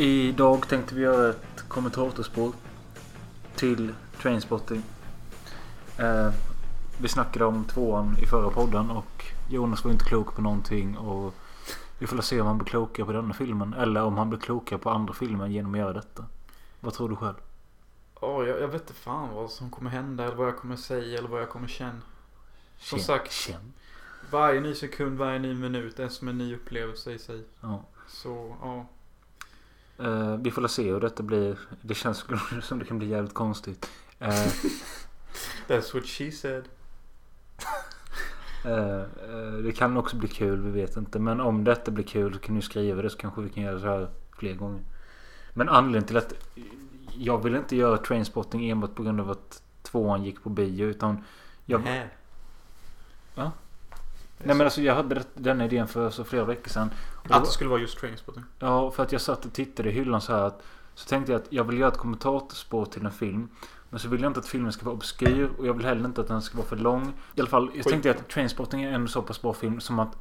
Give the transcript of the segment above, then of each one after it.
Idag tänkte vi göra ett kommentatorspår till Trainspotting. Vi snackade om tvåan i förra podden och Jonas var inte klok på någonting, och vi får se om han blir klokare på denna filmen eller om han blir klokare på andra filmen genom att göra detta. Vad tror du själv? Jag vet inte fan vad som kommer hända eller vad jag kommer säga eller vad jag kommer känna. Som sagt, varje ny sekund, varje ny minut är som en ny upplevelse i sig. Ja. Så, ja. Vi får se hur detta blir. Det känns som det kan bli jävligt konstigt. That's what she said. Det kan också bli kul, vi vet inte. Men om detta blir kul så kan ni skriva det, så kanske vi kan göra så här fler gånger. Men anledningen till att jag vill inte göra Trainspotting enbart på grund av att tvåan gick på bio, utan jag... Ja? Nej, men alltså jag hade den idén för så flera veckor sedan. Att det skulle vara just Trainspotting. Ja, för att jag satt och tittade i hyllan så här att, så tänkte jag att jag vill göra ett kommentatorspår till en film, men så vill jag inte att filmen ska vara obskyr, och jag vill heller inte att den ska vara för lång. I alla fall, jag tänkte att Trainspotting är en så pass bra film som att,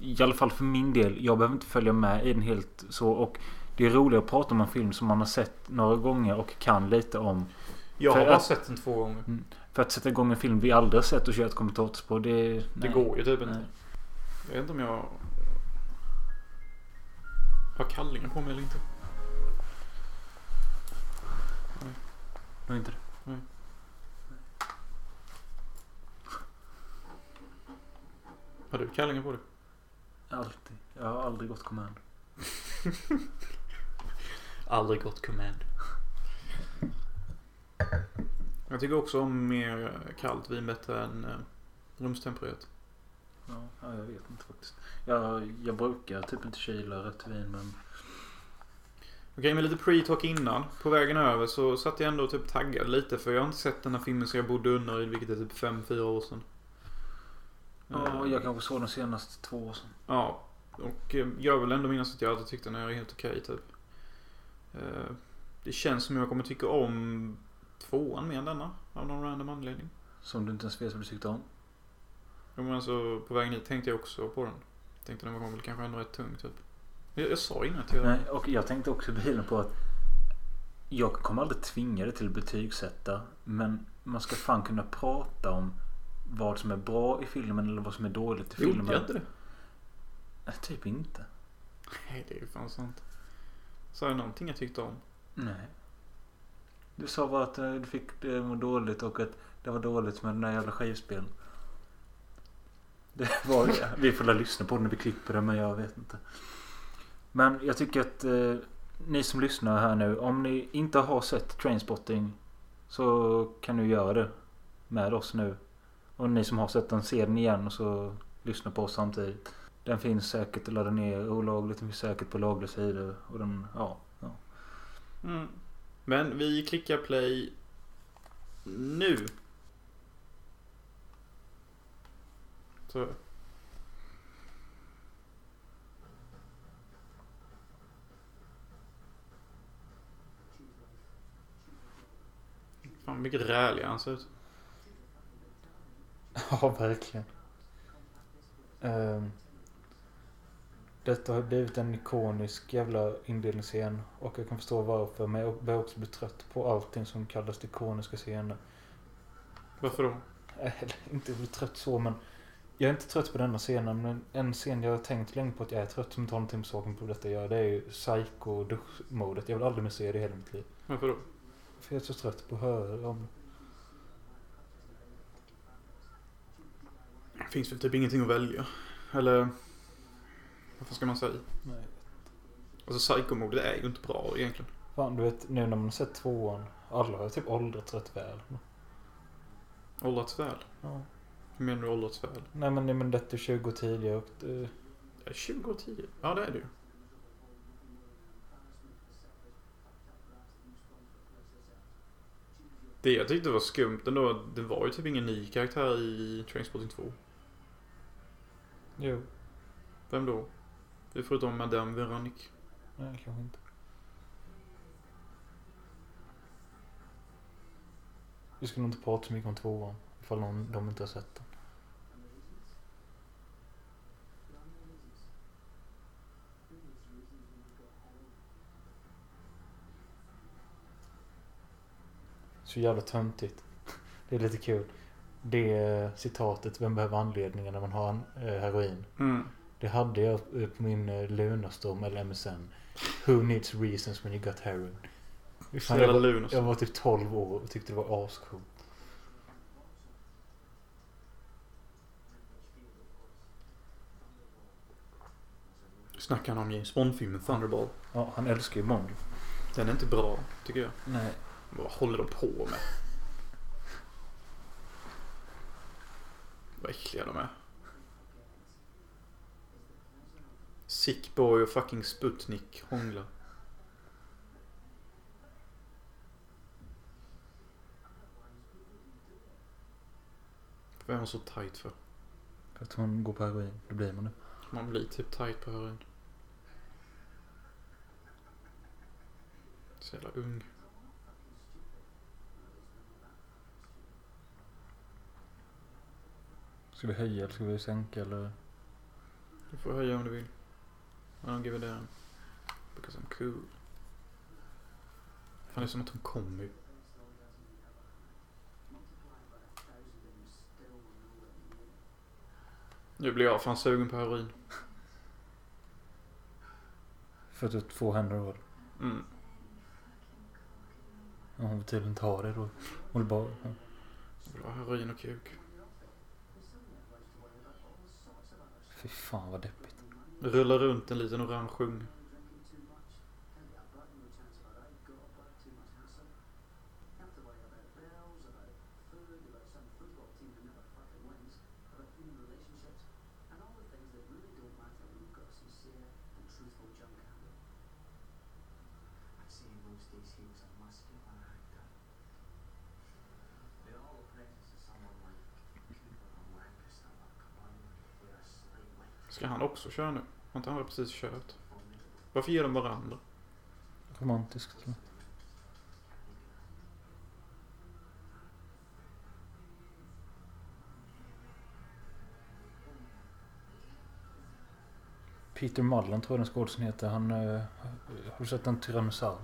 i alla fall för min del, jag behöver inte följa med i den helt så, och det är roligt att prata om en film som man har sett några gånger och kan lite om. Jag har bara sett den 2 gånger. För att sätta igång en film vi aldrig sett och köra ett kommentatorspår, det går ju typ inte. Jag vet inte om jag har kallingen på mig eller inte. Nej, det är inte det. Nej. Har du kallingen på dig? Alltid. Jag har aldrig gått command. Aldrig gått command. Jag tycker också om mer kallt vin bättre än rumstempererat. Ja, jag vet inte faktiskt. Jag brukar typ inte kyla rätt vin, men... Okej, med lite pre-talk innan. På vägen över så satt jag ändå typ taggad lite, för jag har inte sett den här filmen så jag bodde under, vilket är typ 5-4 år sedan. Ja, jag kanske såg den senaste 2 år sedan. Ja, och jag vill ändå minnas att jag alltid tyckte den är helt okej typ. Det känns som jag kommer tycka om 2an med denna av någon random anledning. Som du inte ens vet vad du tyckte om. Ja, men alltså på vägen hit tänkte jag också på den. Tänkte den var kanske ändå rätt tung typ. Jag sa innan att jag... Nej, och jag tänkte också bilen på att jag kommer aldrig tvinga det till att betygsätta, men man ska fan kunna prata om vad som är bra i filmen eller vad som är dåligt i filmen. Jo, jag inte det. Nej, typ inte. Nej, det är ju fan sant. Sa jag någonting jag tyckte om? Nej. Du sa bara att du fick det må dåligt och att det var dåligt med den där jävla skivspel. Det var det. Vi får lyssna på när vi klipper det, men jag vet inte. Men jag tycker att ni som lyssnar här nu, om ni inte har sett Trainspotting så kan ni göra det med oss nu. Och ni som har sett den, ser den igen och så lyssna på oss samtidigt. Den finns säkert att ladda ner olagligt, den finns säkert på lagliga sidor och den, ja. Mm. Men vi klickar play nu. Så. Fan, vilket rälig han ser ut. Ja, verkligen. Detta har blivit en ikonisk jävla inledningsscen, och jag kan förstå varför, men jag börjar också bli trött på allting som kallas ikoniska scener. Varför då? Eller inte bli trött så, men jag är inte trött på denna scenen, men en scen jag har tänkt länge på att jag är trött som tar någonting på saken på detta gör, det är ju Psycho-duschmodet. Jag vill aldrig mer se det i hela mitt liv. Varför då? För jag är så trött på att höra om. Det finns väl typ ingenting att välja, eller... Vad ska man säga? Nej. Alltså psykomodet är ju inte bra egentligen. Fan, du vet, nu när man har sett 2an, alla har typ åldrats rätt väl. Åldrats väl? Ja. Hur menar du åldrats väl? Nej men detta är 20 år tidigare och det... Ja, 20 år tidigare? Ja, det är det ju. Det jag tyckte var skumt ändå, det var ju typ ingen ny karaktär i Trainspotting 2. Jo. Vem då? Det är förutom Madame Veronique. Nej, kanske inte. Vi skulle nog inte prata så mycket om 2an ifall de inte har sett den. Så jävla töntigt. Det är lite kul. Det citatet, vem behöver anledningen när man har en heroin? Mm. Det hade jag på min Lunarstorm eller MSN. Who needs reasons when you got heroin? Fan, jag var typ 12 år och tyckte det var ascoolt. Snackar han om James Bond-filmen Thunderball? Ja, han älskar ju Bond. Den är inte bra, tycker jag. Nej. Vad håller de på med? Vad äckliga de är. Sick Boy och fucking Sputnik hånglar. Vad är hon så tight för? För att hon går på heroin, då blir man det. Man blir typ tight på heroin. Så jävla ung. Ska vi höja eller ska vi sänka eller? Du får höja om du vill. I don't give a damn. Because I'm cool. Fan, det är som att hon kommer ju. Nu blir jag fan sugen på heroin. För att du har 2 händer. Mm. Ja, hon vill tydligen ta det då. Hon vill bara... Ja. Jag vill ha heroin och kuk. Fy fan vad deppigt. Rullar runt en liten orange sjung. Ska han också köra nu? Har inte han precis kört? Varför ger de varandra? Romantiskt. Peter Mullen tror jag den skådelsen heter. Han, har du sett en Tyrannosaurus?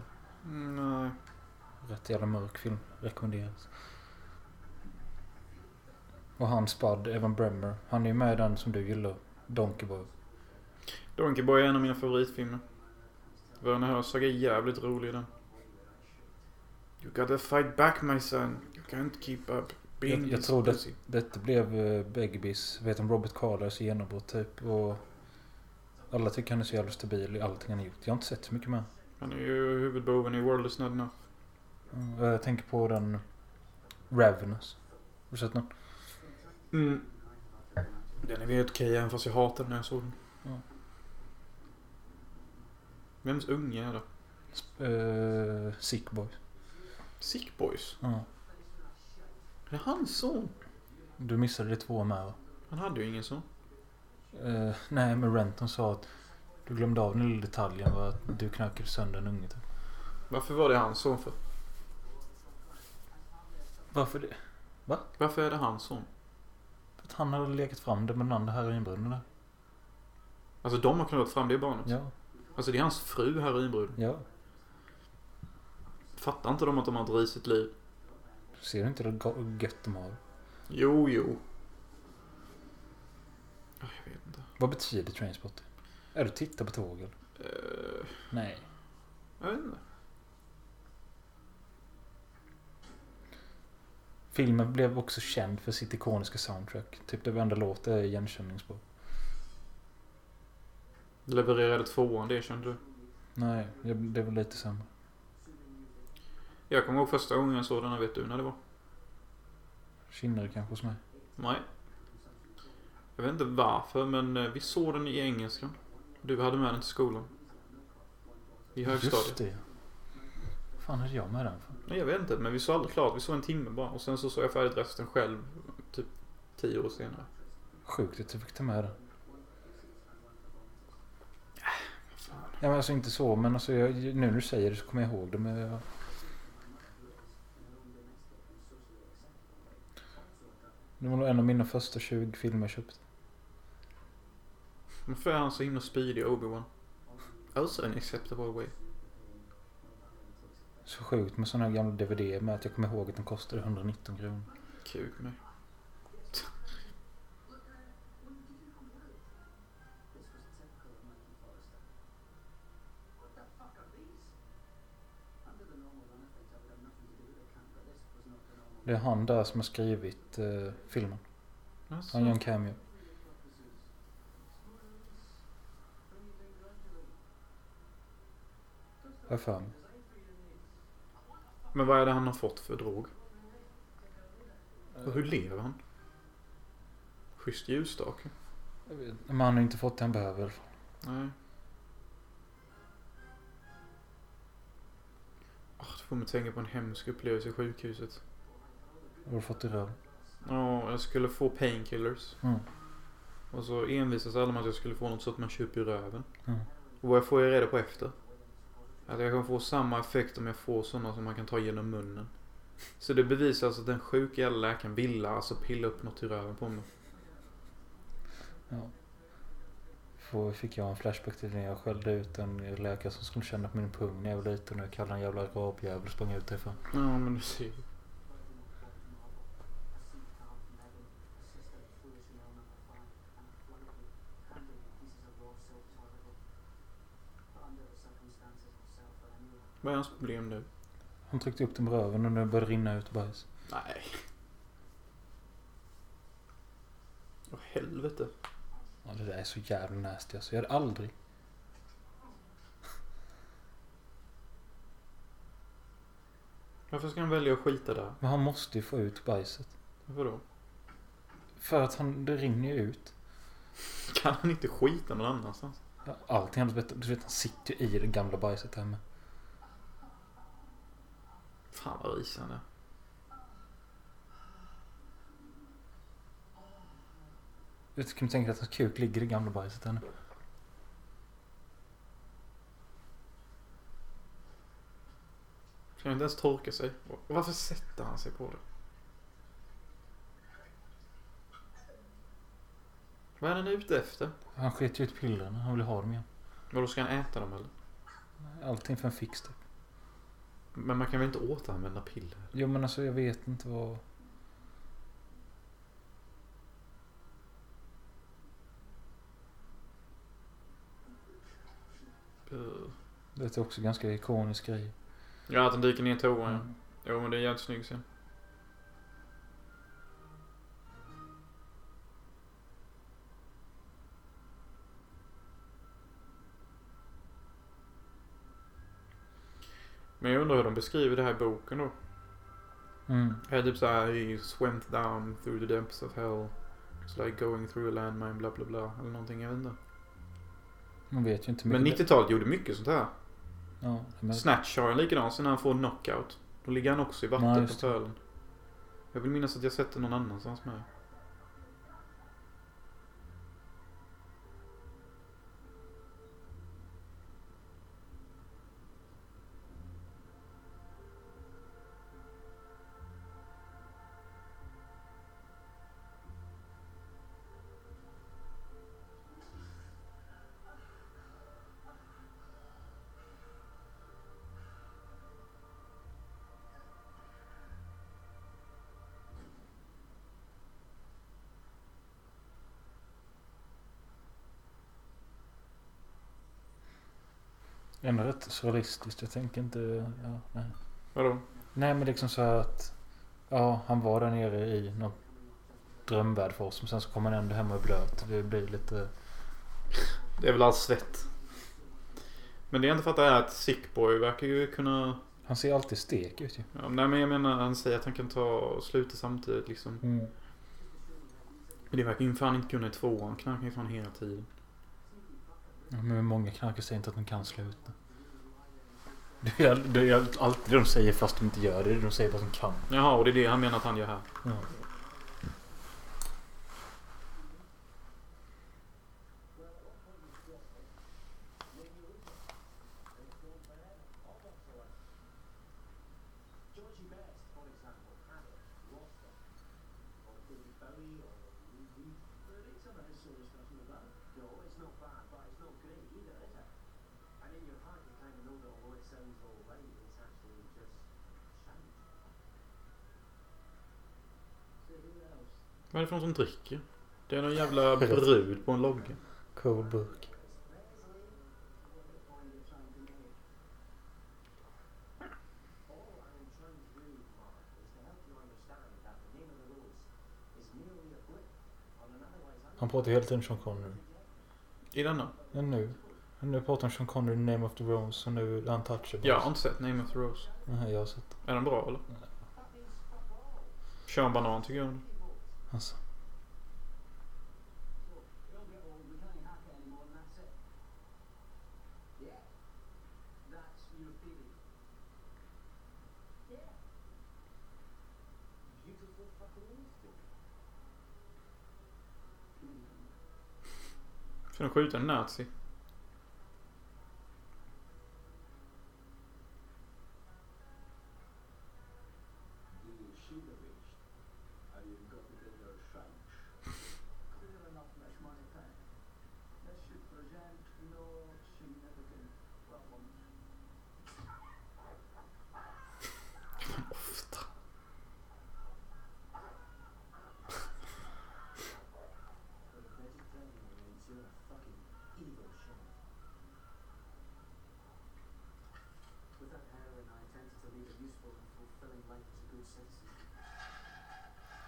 Nej. Rätt jävla mörk film. Rekommenderas. Och han Spud, Evan Bremmer. Han är ju med i den som du gillar. Donkey-Boy. Donkey-Boy är en av mina favoritfilmer. Werner Hörsag är jävligt rolig i den. You gotta fight back my son. You can't keep up being this. Jag tror detta blev Begbies, vet om Robert Carlyles genombrott typ. Och alla tycker han är så jävla stabil i allting han har gjort. Jag har inte sett så mycket med. Han är ju huvudboven i World Is Not Enough. Jag tänker på den Ravenous. Har du sett den? Mm. Den är väl okej även fast jag hatar den här solen. Ja. Vems unge är det? Sick Boys. Sick Boys? Ja. Det är hans son. Du missade det 2 med. Han hade ju ingen son. Nej, men Renton sa att du glömde av den lilla detaljen var att du knökade sönder en unge. Varför var det hans son för? Varför det? Va? Varför är det hans son? Att han hade lekat fram det med den andra heroinbruden där. Alltså de har kunnat fram det barnet. Ja. Alltså det är hans fru heroinbruden. Ja. Fattar inte de att de har drivit sitt liv? Ser du inte det gött de har? Jo. Jag vet inte. Vad betyder Trainspotting? Är du tittar på tågen? Nej. Jag vet inte. Filmen blev också känd för sitt ikoniska soundtrack. Typ det varenda låt är igenkänningsbar. Levererade 2:an, det kände du? Nej, det var lite sämre. Jag kommer ihåg första gången jag såg den här, vet du när det var? Kinnade kanske hos mig. Nej. Jag vet inte varför, men vi såg den i engelskan. Du hade med den till skolan. I högstadiet. Just det. Fan hade jag med den för? Nej, jag vet inte, men vi såg aldrig klart. Vi såg en timme bara. Och sen så såg jag färdigt resten själv typ 10 år senare. Sjukt att du fick ta med den. Vad fan. Ja, men alltså inte så. Men alltså, nu när du säger det så kommer jag ihåg det. Men jag... Det var nog en av mina första 20 filmer jag köpte. Varför är han så himla speedy, Obi-Wan? Also an acceptable way. så sjukt med sådana här gamla DVD med att jag kommer ihåg att den kostade 119 kronor. Kul med. Det är han där som har skrivit filmen. Alltså. Han gör en cameo. Vad fan? Men vad är det han har fått för drog? Och hur lever han? Schysst ljusstake. Men han har inte fått det han behöver. Nej. Oh, det får mig tänka på en hemsk upplevelse i sjukhuset. Har du fått det där? Ja, jag skulle få painkillers. Mm. Och så envisas alla med att jag skulle få något så att man köper i röven. Mm. Och vad jag får jag reda på efter? Att jag kan få samma effekt om jag får sådana som man kan ta genom munnen. Så det bevisar alltså att den sjuka jävla läkaren ville alltså pilla upp något i röven på mig. Ja. För fick jag en flashback till när jag skällde ut en läkare som skulle känna på min pung när jag var liten och jag kallade en jävla rabjävel och sprang ut därifrån. Ja, men du ser ju. Vad är hans problem nu? Han tryckte upp den med röven och nu började rinna ut bajs. Nej. Åh, helvete. Ja, det där är så jävla nasty. Alltså. Jag hade aldrig... Varför ska han välja att skita där? Men han måste ju få ut bajset. Varför då? För att det rinner ju ut. Kan han inte skita någon annanstans? Ja, allting hade bättre. Du vet, han sitter ju i det gamla bajset hemma. Fan vad risande. Jag skulle tänka att hans kuk ligger i gamla bajset här nu. Kan inte ens torka sig? Varför sätter han sig på det? Vad är han ute efter? Han skiter ju ut pillerna. Han vill ha dem igen. Men då ska han äta dem eller? Allting för en fix typ. Men man kan väl inte återanvända piller? Jo, men alltså jag vet inte vad... Det är också ganska ikonisk grej. Ja, att den dyker ner i toan. Mm. Jo, men det är jävligt snygg sen. Men jag undrar hur de beskriver det här i boken då. Mm. Det är typ såhär, he swam down through the depths of hell. It's like going through a landmine, bla bla bla. Eller någonting, jag vet inte. Man vet ju inte mycket. Men 90-talet gjorde mycket sånt här. Ja, men... Snatch har han likadant, sen när han får knockout. Då ligger han också i vatten på tölen. Jag vill minnas att jag sett det någon annanstans med. Det är ändå rätt surrealistiskt, jag tänker inte... Ja, nej. Vadå? Nej, men liksom så här att... Ja, han var där nere i någon drömvärld för oss. Men sen så kommer han ändå hem och blöt. Det blir lite... Det är väl all svett. Men det jag inte fattar är att Sick Boy verkar ju kunna... Han ser alltid stek ut ju. Ja, nej, men jag menar han säger att han kan ta och sluta samtidigt liksom. Mm. Men det verkar ju fan inte kunna i tvåan. Knarkar ju fan hela tiden. Men många knarkar säger inte att de kan sluta. Det är alltid det de säger fast de inte gör det. De säger vad de kan. Jaha, och det är det han menar att han gör här. Ja. Vad är det för någon som dricker? Det är någon jävla brud på en logga. Kolburk. Han pratar hela tiden om Sean Connery. I denna? Ja, nu. Nu pratar han om Sean Connery, Name of the Rose och nu Untouchables. Jag har inte sett Name of the Rose. Nej, jag har sett. Är den bra eller? Nej. Sean Banan tycker jag. Alltså. För de skjuter en nazi.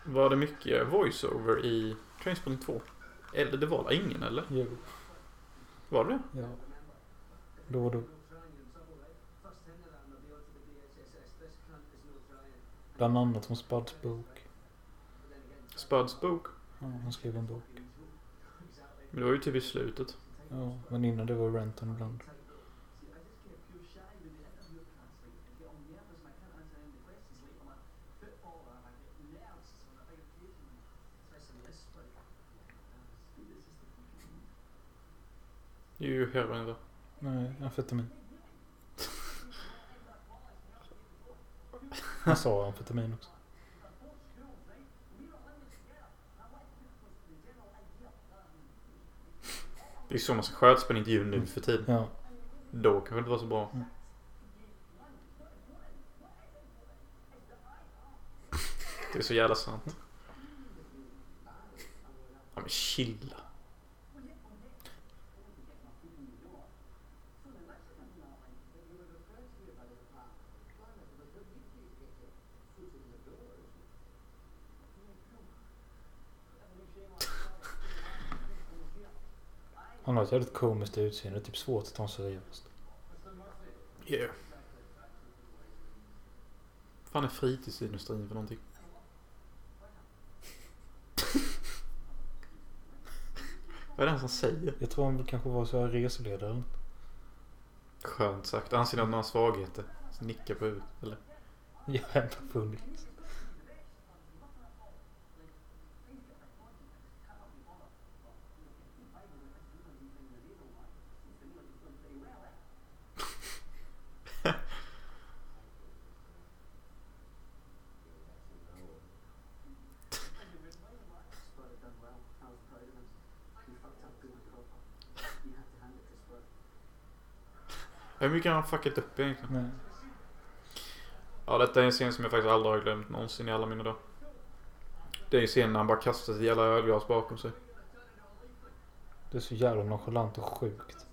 Var det mycket voiceover i Trainspotting 2? Eller det var ingen, eller? Jo. Var det? Ja. Då. Bland annat som Spuds bok. Spuds bok? Ja, han skrev en bok. Men det var ju typ i slutet. Ja, men innan det var Renton ibland. Det är ju heroin då. Nej, amfetamin. Han sa amfetamin också. Det är så man ska sköts på en intervju nu för tiden. Ja. Då kanske det inte var så bra. Mm. Det är så jävla sant. Ja, men chilla. Han har ett jävligt komiskt utseende. Det är typ svårt att ta seriöst. Ja. Yeah. Fan är fritidsindustrin för någonting? Vad är det som säger? Jag tror han kanske var så här reseledaren. Skönt sagt. Han ser några svagheter. Så nickar på huvudet. Eller? Jag har ändå funnits. Hur mycket har han fuckat upp egentligen? Nej. Ja, detta är en scen som jag faktiskt aldrig har glömt någonsin i alla mina dagar. Det är ju scenen när han bara kastar sig jävla ölglas bakom sig. Det är så jävla nonchalant och sjukt.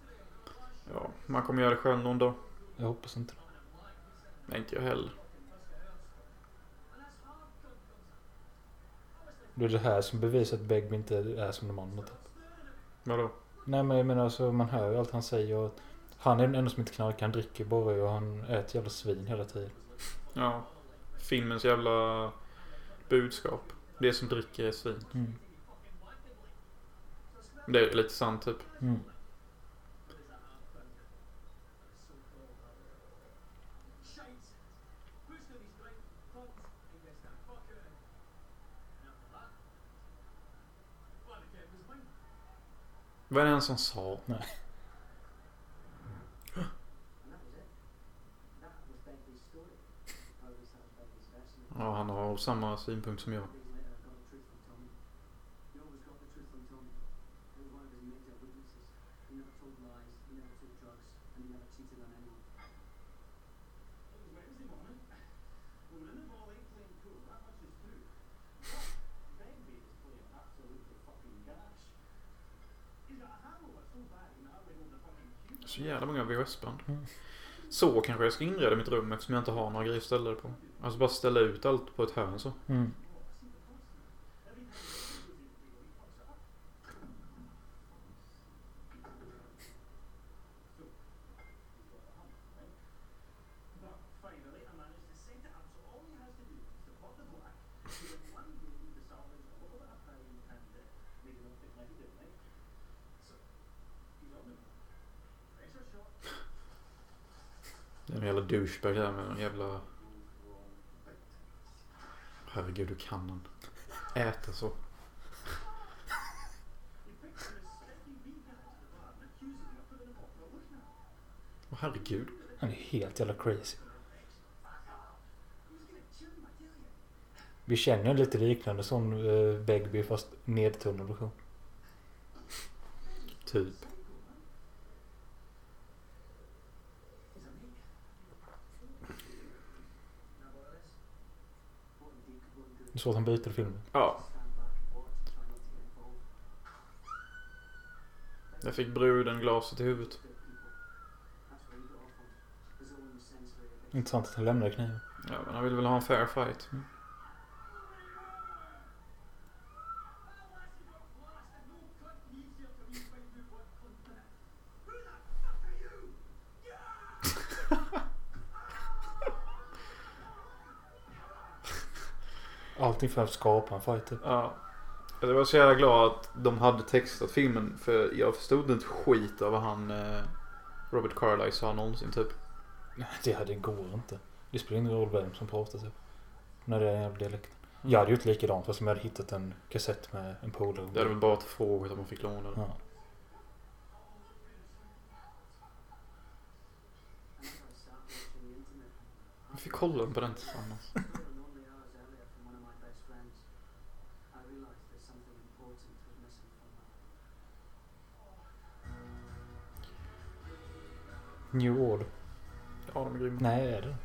Ja, man kommer göra det själv någon dag. Jag hoppas inte. Men inte jag heller. Det är det här som bevisar att Begbie inte är som de andra. Vadå? Nej, men jag menar alltså, man hör ju allt han säger och... Han är den enda som inte knarkar, han dricker bara och han äter jävla svin hela tiden. Ja, filmens jävla budskap. Det som dricker är svin. Mm. Det är lite sant typ. Mm. Vad är det en som sa? Nej. Ja, han har samma synpunkt som jag. så jävla många VHS-band. Mm. Så kanske jag ska inreda mitt rum eftersom jag inte har några grejer att ställa det på. Alltså bara ställa ut allt på ett hörn så. Mm. En jävla douchebag här med en jävla... Herregud, du kan den. Äta så. Åh, herregud. Han är helt jävla crazy. Vi känner lite liknande som Begbie fast nedtunnad version. Typ. Du såg att han byter filmen. Ja. Jag fick bruden glaset i huvudet. Intressant att han lämnade kniven. Ja, men han ville väl ha en fair fight. Mm. Allting för att skapa en fighter. Ja. Jag var så jävla glad att de hade textat filmen. För jag förstod inte skit av vad han Robert Carlyle sa någonsin typ. Nej, det hade går inte. Det spelar ingen roll vem som pratar typ. När det är en dialekt. Jag hade gjort likadant fast som jag hade hittat en kassett med en polo. Det hade väl bara frågat om man fick låna den. Ja. Vi fick kolla på den tillsammans. New World. Ja, de är grymma. Nej, det är det.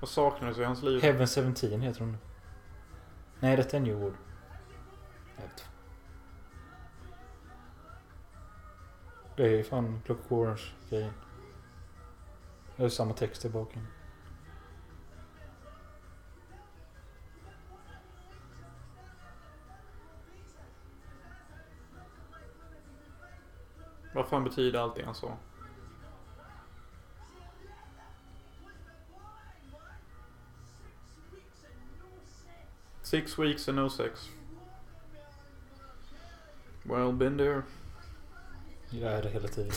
Vad saknades i hans liv? Heaven 17 heter hon. Nej, detta är New World. Jag vet. Det är ju fan Clockworks grejen. Det är samma text tillbaka. Vad fan betyder allt det han sa? Six weeks and no sex. Well, been there. Jag är det hela tiden.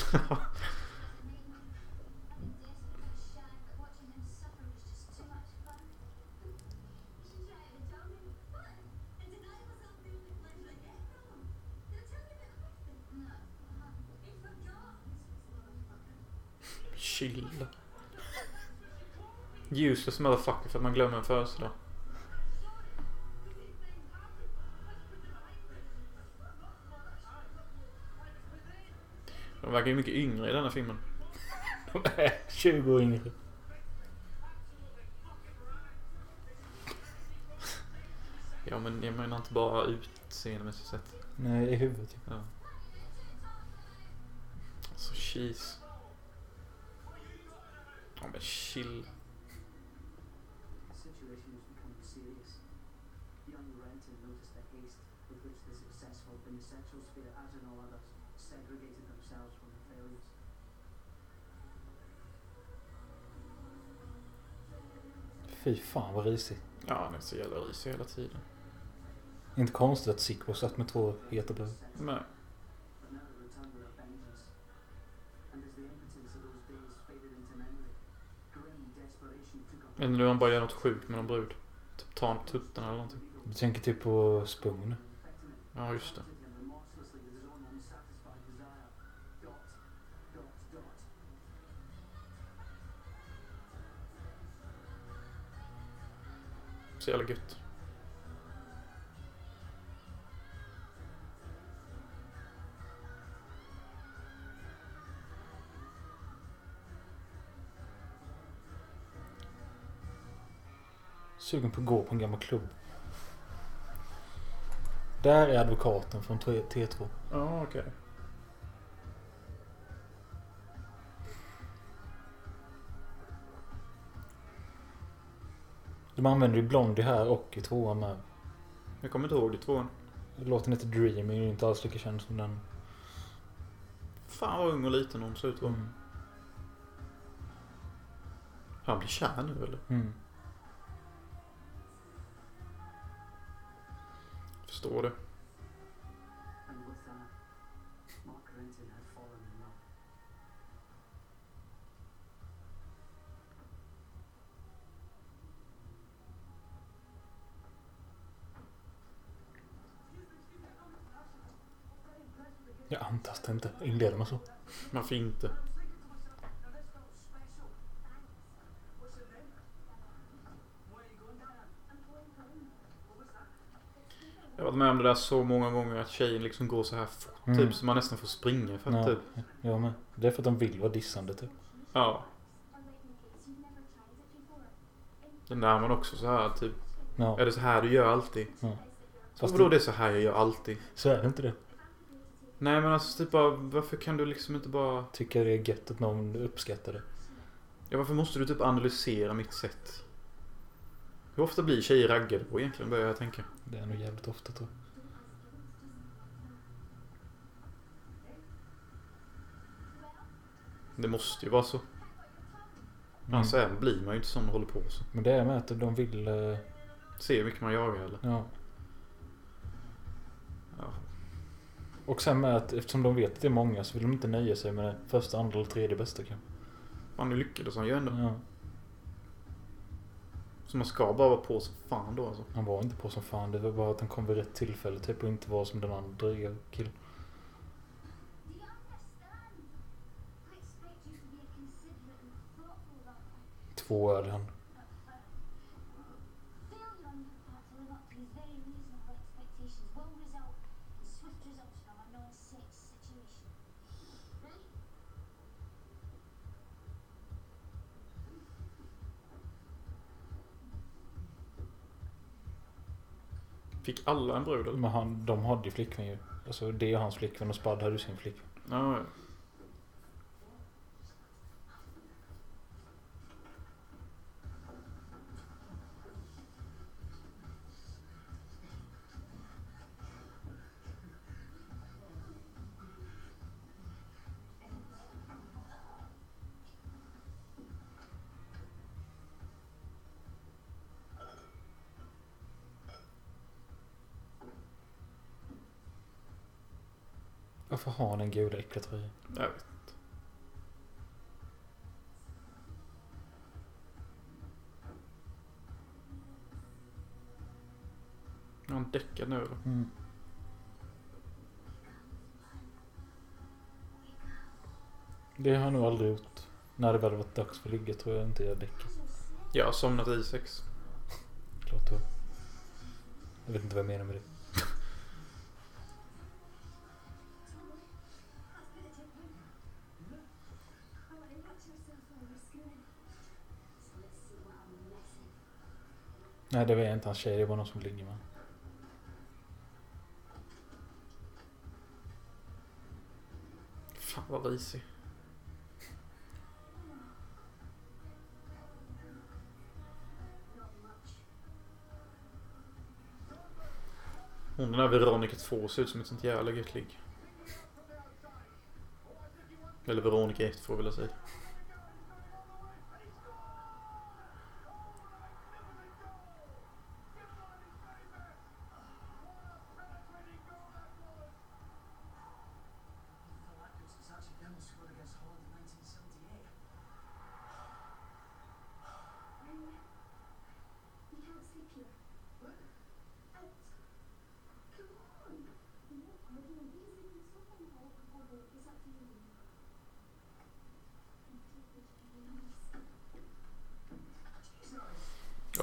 Chill. Useless motherfucker för att man glömmer en födelsedag. De verkar ju mycket yngre i den här filmen. De är 20 år yngre. Ja, men jag menar inte bara utseendemässigt sett. Nej, i huvudet. Ja. Alltså, cheese. Ja, men chill. Fy fan vad risig. Ja, han är så jävla risig hela tiden. Inte konstigt att Sick Boy satt med två heta bröd. Nej. Men nu han bara gör något sjukt med någon brud. Typ ta en tutten eller någonting. Du tänker typ på Spung. Ja, just det. Så jävla gött. Sugen på att gå på en gammal klubb. Där är advokaten från T2. Ja, okej. De använder ju Blondie här och i tvåan med. Jag kommer inte ihåg det i tvåan. Låten heter Dream, men inte alls lika känd som den. Fan vad ung och liten hon ser ut va? Mm. Han blir kär nu eller? Mm. Förstår det. Jag antas det inte. Inleder man så. Man får inte. Jag har varit med om det där så många gånger att tjejen liksom går så här fort, typ så man nästan får springa för att, typ. Ja, men det är för att de vill vara dissande typ. Ja. Den där man också så här typ. Ja. Är det så här du gör alltid? Ja. Fast vadå det är så här jag gör alltid? Så är det inte det. Nej men alltså typ av, varför kan du liksom inte bara tycka det är gött att någon uppskattar det? Ja, varför måste du typ analysera mitt sätt? Hur ofta blir tjejer raggade på egentligen, börjar jag tänka. Det är nog jävligt ofta tror jag. Det måste ju vara så. Alltså även blir man ju inte som håller på så. Men det är med att de vill se hur mycket man jagar eller? Ja. Ja. Och sen med att eftersom de vet att det är många så vill de inte nöja sig med det första, andra eller tredje bästa kanske. Man är lyckad och så han gör ändå. Ja. Så man ska bara vara på som fan då alltså. Han var inte på som fan, det var bara att han kom vid rätt tillfälle typ och inte var som den andra killen. Två öl han. Fick alla en brud eller? Men han, de hade ju flickvän ju. Alltså det är hans flickvän och Spud hade ju sin flickvän. Ja. Varför har han en gula äckla tröja? Jag vet inte. Han däckar nu eller? Mm. Det har han nog aldrig gjort. När det väl varit dags för ligga tror jag inte jag däckar. Jag har somnat i sex. Klart då. Jag vet inte vad jag menar med det. Nej, det var inte hans tjej, det var någon som ligger med. Fan vad risig. Hon den här Veronica 2 ser ut som ett sånt jävla gött ligg. Eller Veronica 1 får jag vilja säga.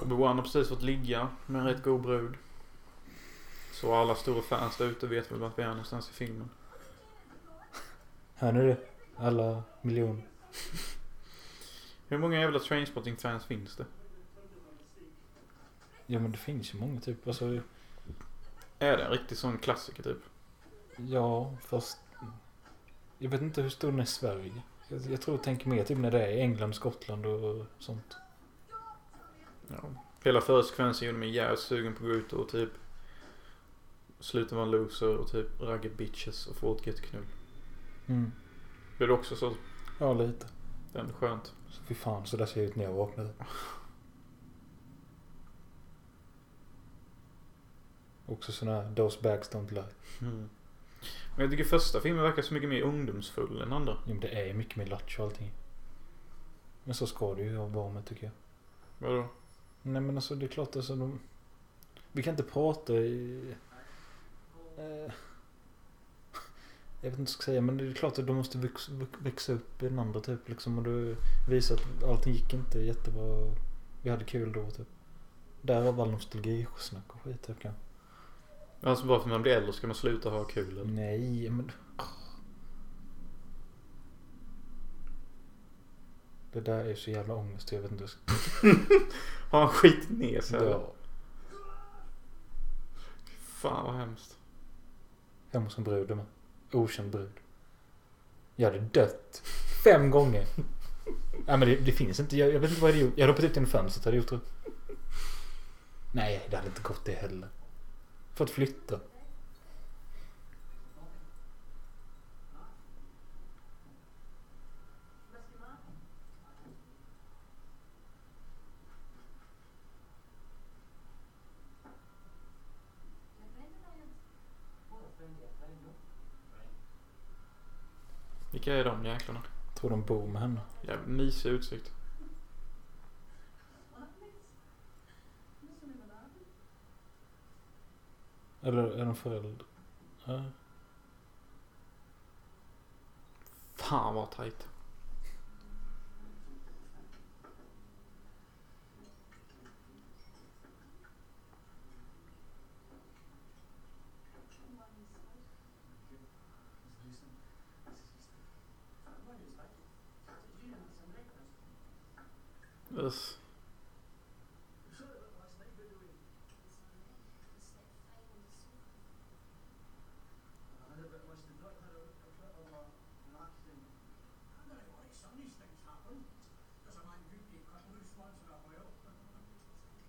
Obi-Wan har precis fått ligga med en rätt god brud. Så alla stora fans där ute vet väl vart vi är någonstans i filmen. Här nu det. Alla miljoner. Hur många jävla Trainspotting-fans finns det? Ja men det finns ju många typ. Alltså, är det en riktig sån klassiker typ? Ja, fast jag vet inte hur stor den är i Sverige. Jag tror jag tänker mer typ när det är i England, Skottland och sånt. Ja. Hela förra sekvensen gjorde mig jävligt sugen på att gå ut och typ sluta vara loser och typ ragga bitches och få ett gett knull. Mm. Blir det också så? Ja, lite. Det är skönt. Fy fan, så där ser jag ut när jag vaknade. Också sån här those bags don't lie. Mm. Men jag tycker första filmen verkar så mycket mer ungdomsfull än andra. Ja, men det är ju mycket mer latch och allting. Men så ska det ju vara med, tycker jag. Vadå? Nej, men alltså det är klart, alltså de... Vi kan inte prata i... Jag vet inte vad jag ska säga, men det är klart att de måste växa upp i den andra typ liksom, och du visar att allting gick inte jättebra. Vi hade kul då typ. Där var all nostalgi och snack och skit typ kan. Alltså bara för att man blir äldre ska man sluta ha kul eller? Nej, men... Det där är så jävla ångest, jag vet inte. Har han skit ner sig eller? Ja. Fan vad hemskt. Hemma som bruden med. Okänd brud. Jag hade dött 5 gånger. Nej, men det finns inte. Jag vet inte vad det gjorde. Jag ropade ut en fönstret hade gjort det. Nej, det hade inte gått det heller. Fått flytta. Vilka är de jäklarna? Jag tror de bor med henne. Jävligt mysig utsikt. Eller är de föräldrar? Ja. Fan vad tajt. Yes.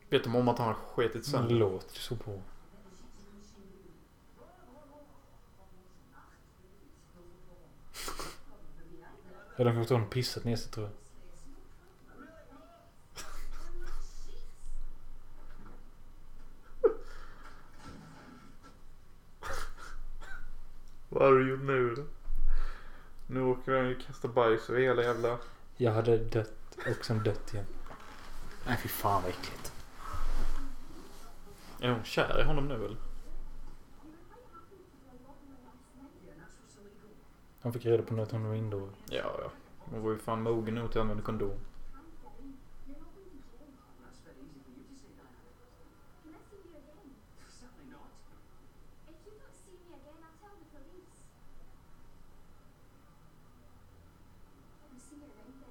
Vet de om att han har skitit sen? Det låter så på. Eller de kanske har pissat ner sig, tror jag. Vad har du gjort nu då? Nu åker den ju kasta bajs över hela jävla... Jag hade dött och sen dött igen. Nej, fy fan vad äckligt. Är hon kär i honom nu eller? Han fick reda på något hon var indoor. Ja. Hon var ju fan mogen nog till att använda kondom.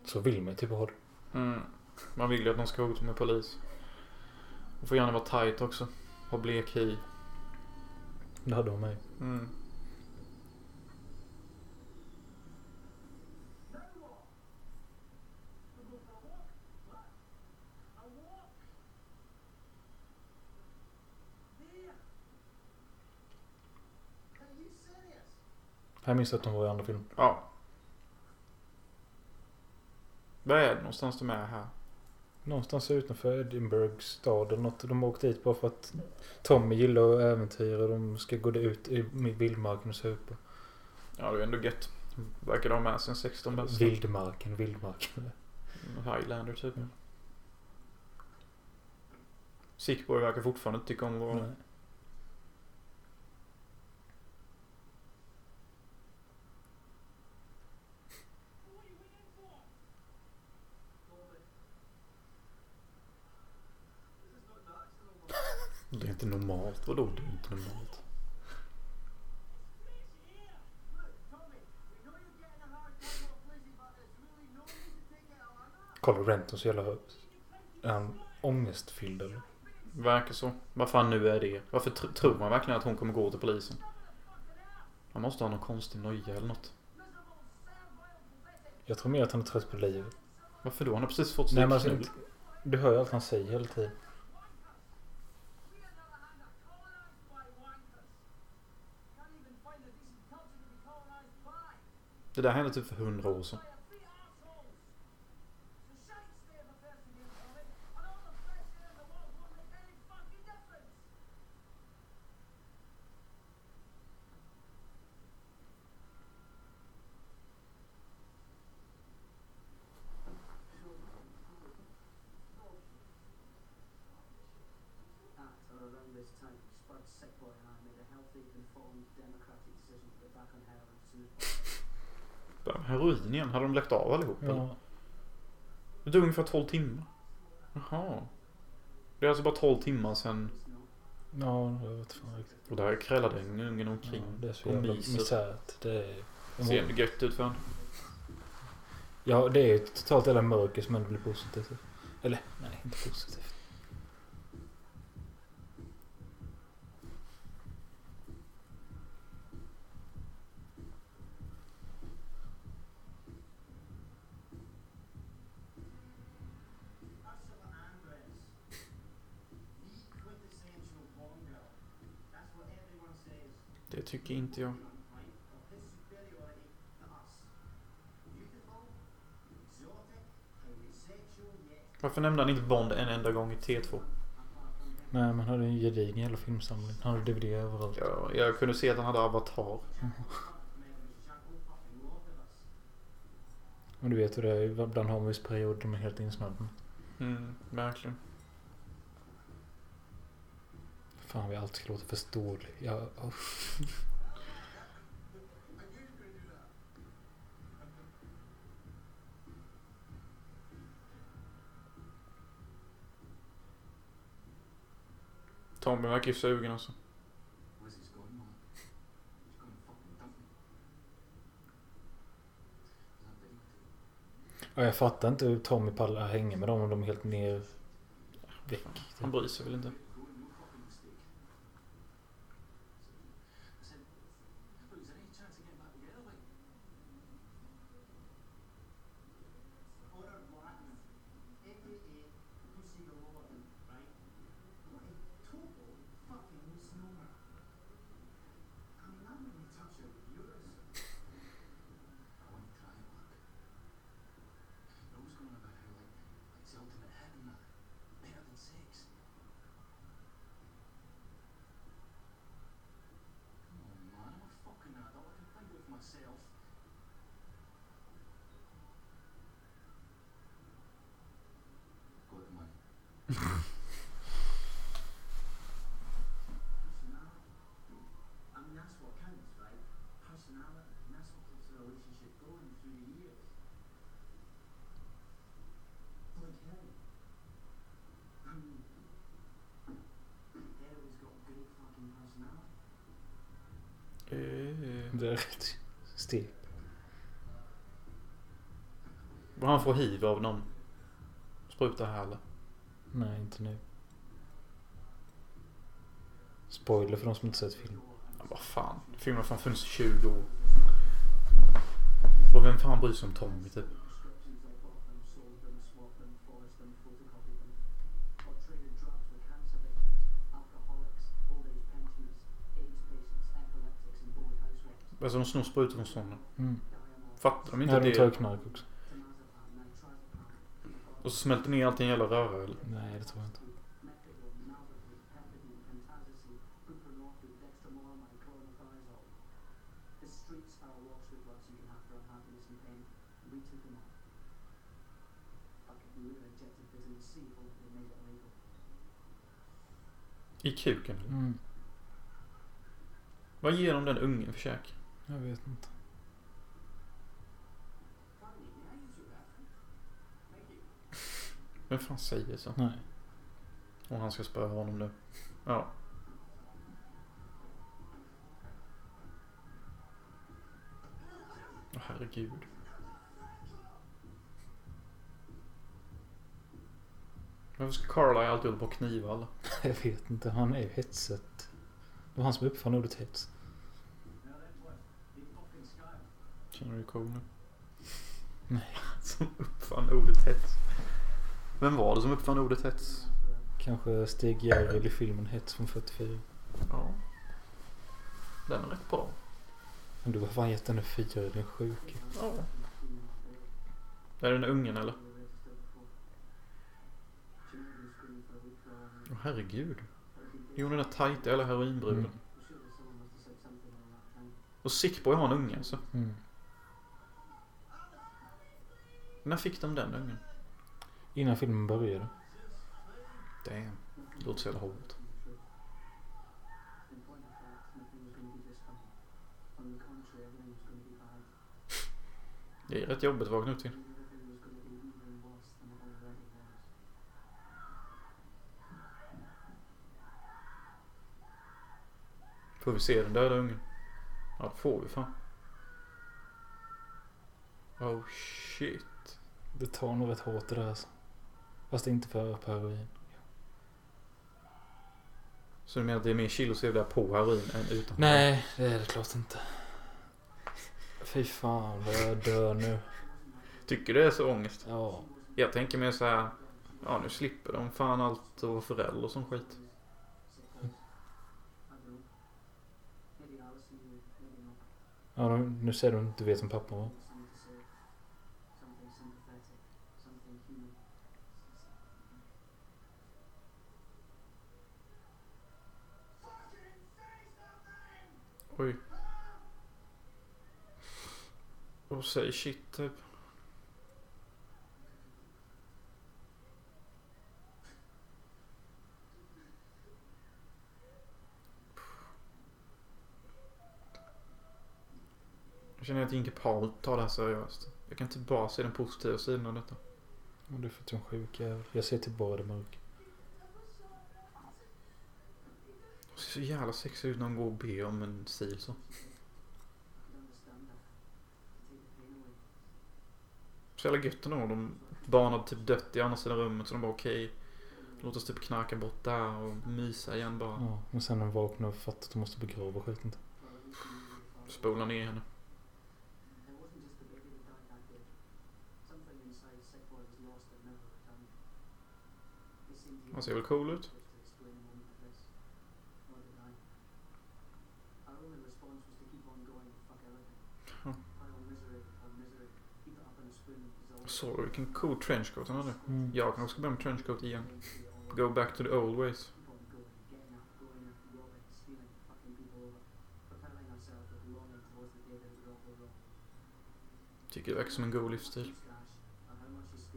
Så vill man typ ha det. Mm. Man vill ju att man ska gå ut med polis. Och får gärna vara tight också. Ha blek hy. Det hade hon mig. Mm. Jag minns att hon var i andra film. Ja. Var är det någonstans de är här? Någonstans utanför Edinburghs stad eller något. De åkte dit bara för att Tommy gillar äventyr och de ska gå ut i vildmarken och söpa. Ja, det är ändå gött. Verkar de ha med sig 16 bäst. Vildmarken. Highlander typ. Ja. Sick Boy verkar fortfarande inte tycka om vad... Nej. Det är inte normalt. Vadå? Det är inte normalt. Kolla Renton så jävla högt. Är han ångestfylld eller? Verkar så. Vad fan nu är det? Varför tror man verkligen att hon kommer gå till polisen? Man måste ha någon konstig nöja eller något. Jag tror mer att han är trött på livet. Varför då? Han har precis fått sig. Nej, men du hör ju allt han säger hela tiden. Det där hände typ för 100 år sedan. Heroin igen? Hade de läckt av allihop? Ja. Eller? Det tog ungefär 12 timmar. Jaha. Det är alltså bara 12 timmar sen... Ja, jag vet fan riktigt. Och där krällade en ungen omkring. Ja, det är så jävla misärt. Ser det gött ut för en? Ja, det är ju totalt hela mörker som ändå blir positivt. Eller, nej, inte positivt. Det tycker inte jag. Varför nämnde han inte Bond en enda gång i T2? Nej, men han hade en gedigen jävla filmsamling. Han hade DVD överallt. Ja, jag kunde se att han hade Avatar. Men du vet hur det är. Ibland har man viss period där man är helt insnödd. Mm, verkligen. Fan, vi alltid låter förståelig. Ja, oh. Tommy verkar ju sugen alltså. Ja, jag fattar inte hur Tommy pallar hänger med dem om de är helt ner. Han bryr sig väl inte. Stil. Var han får hiv av någon spruta här eller? Nej, inte nu. Spoiler för de som inte sett film. Ja, vad fan. Filmen fan funnits i 20 år. Vad vem fan bryr sig om Tommy typ? Alltså de snor sprutor från sådana. Mm. Fattar de inte det? Nej, de tar knark också. Och så smälter ner allting i en jävla röra eller? Nej, det tror jag inte. I kuken? Mm. Vad ger de den ungen för käk? Jag vet inte. Vem fan säger så? Nej. Och han ska spöra honom nu. Ja. Åh, herregud. Varför ska Carlyle alltid hålla på och kniva alla? Jag vet inte, han är ju hetset. Det var han som uppfann ordet hets. Känner du cool nu? Nej. Som uppfann ordet hets. Vem var det som uppfann ordet hets? Kanske Stig Järrel i filmen Hets från 44. Ja. Den är rätt bra. Men du har fan gett henne 4, den är sjuk. Ja. Är den ungen eller? Åh, herregud. Jo, den är tajt eller heroinbruden. Mm. Och Sick Boy har en unge alltså. Mm. När fick de den ungen? Innan filmen började. Damn. Det låter så jävla hårt. Det är rätt jobbigt att vakna upp till. Får vi se den döda ungen? Ja, det får vi fan. Oh shit. Det tar nog rätt hårt det där alltså. Fast det är inte för heroin. Så du menar att det är mer kilosev där på heroin än utan? Nej, det är det klart inte. Fy fan, jag dör nu. Tycker du det är så ångest? Ja. Jag tänker mig så här, ja nu slipper de fan allt och föräldrar och sån skit. Mm. Ja, nu säger de inte vet som pappa var. Oj. Och säg shit typ. Jag känner att jag inte kan ta det här seriöst. Jag kan inte bara se den positiva sidan av detta. Men du får till en sjuk jävel. Jag ser till bara det mörk. Det ser så jävla sexigt ut när de går och ber om en sil så. Så jävla gött ändå, de barn hade typ dött i andra sidan rummet så de bara okej, låt oss typ knarka bort där och mysa igen bara. Ja, men sen när de vaknar och fattar att de måste begrava och skit inte. Spola ner henne. Han ser väl cool ut? Sorry, vilken cool trenchcoat han hade. Mm. Jag kanske ska börja med trenchcoat igen. Go back to the old ways. Tycker det verkar som en god livsstil.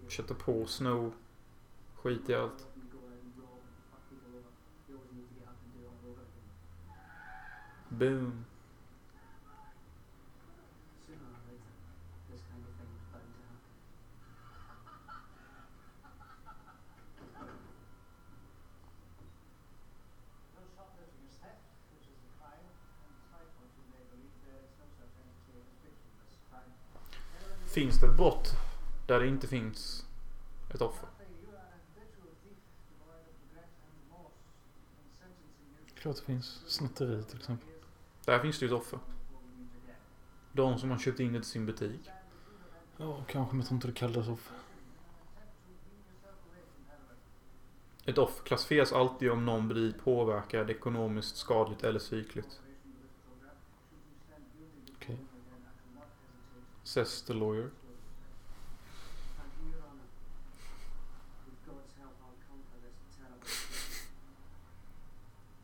Kötta på, sno, skit i allt. Boom. Finns det ett brott där det inte finns ett offer? Klart det finns. Snatteri till exempel. Där finns det ju ett offer. De som har köpt in det till sin butik. Ja, kanske med inte det kallas offer. Ett offer klassificeras alltid om någon blir påverkad ekonomiskt, skadligt eller psykligt. Says the lawyer.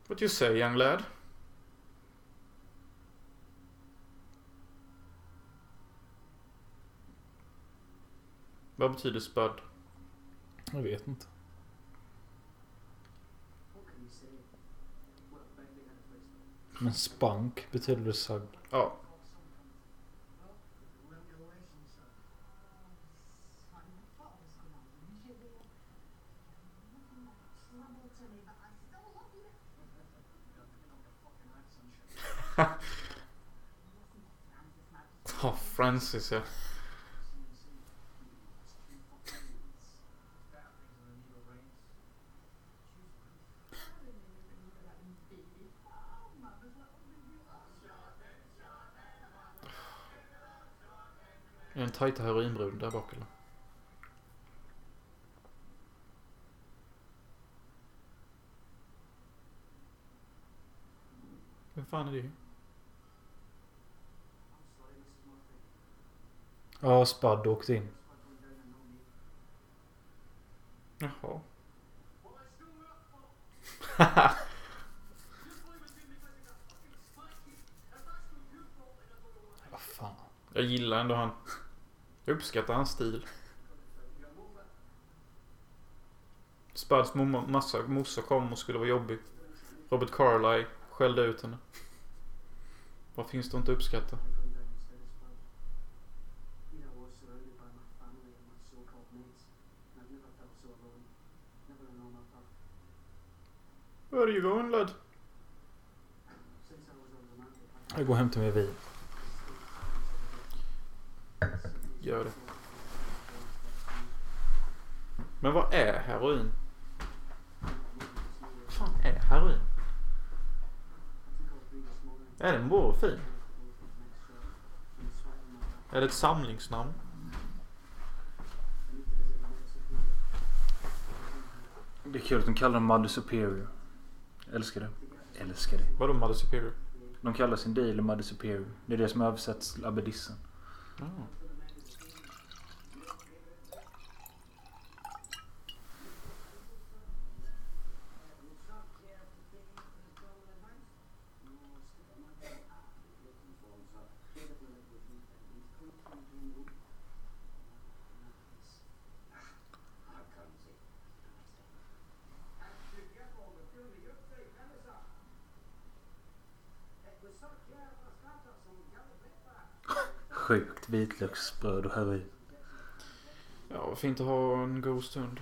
What do you say, young lad? Vad betyder Spud? Jag vet inte. Men spank betyder det sagg. Ja. Oh, Francis, ja. Är det en tajta heroinbrud där bak eller? Vem fan är det? Ja, Spud åkte in. Jaha. Vad fan. Jag gillar ändå han. Jag uppskattar hans stil. Spuds morsa kom och skulle vara jobbig. Robert Carlyle skällde ut henne. Vad finns det inte uppskatta? Where are you going, lad? Jag går hem till mig vid. Gör det. Men vad är heroin? Vad fan är heroin? Är den bra och fin? Är det ett samlingsnamn? Det är kul att de kallar dem Mother Superior. Älskar det. Älskar det. Vadå Mother Superior? De kallar sin deal Mother Superior. Det är det som översätts till abbedissen. Mm. Sjukt vitlöksbröd och heroin. Ja, fint att ha en god stund.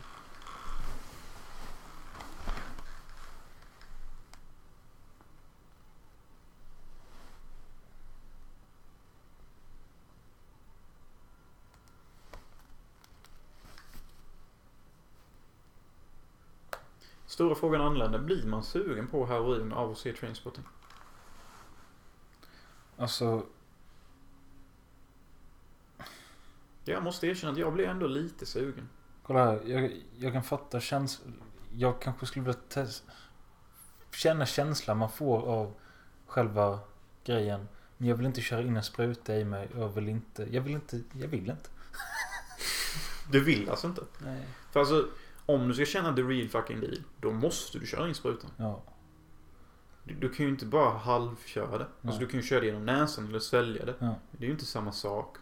Stora frågan anländer. Blir man sugen på heroin av att se Trainspotting? Alltså... Jag måste erkänna att jag blir ändå lite sugen. Kolla här, jag kan fatta känslan. Jag kanske skulle vilja känna känslan man får av själva grejen. Men jag vill inte köra in en spruta i mig. Jag vill inte. Du vill alltså inte? Nej. För alltså, om du ska känna the real fucking deal, då måste du köra in sprutan. Ja. Du kan ju inte bara halvköra det. Nej. Alltså du kan ju köra det genom näsan eller svälja det. Ja. Det är ju inte samma sak.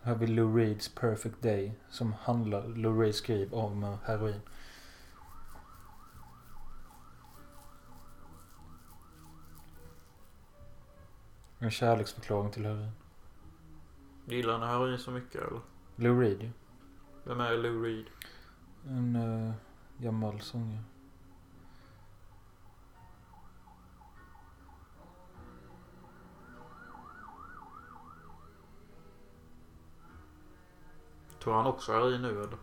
Här har vi Lou Reeds Perfect Day som handlar, Lou Reed skrev om heroin. En kärleksförklaring till heroin. Gillar han heroin så mycket eller? Lou Reed, ja. Vem är Lou Reed? En gammal sångare. Tror han också är i nu eller?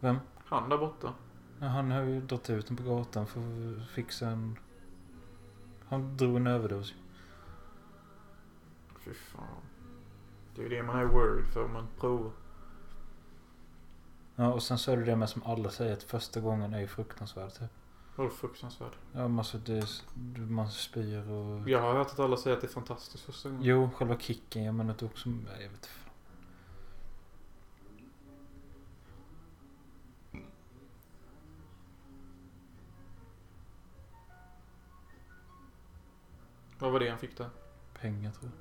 Vem? Han där borta. Ja, han har ju dragit ut den på gatan för att fixa en... Han drog en överdos. Fy fan. Det är ju det man är worried för man provar. Ja, och sen så är det det med som alla säger att första gången är ju fruktansvärd typ. Vadå fruktansvärd? Ja, men alltså det... Man spyr och... Jag har hört att alla säger att det är fantastiskt första gången. Jo, själva kicken. Jag menar att också... Jag vet inte. Vad var det han fick där? Pengar tror jag.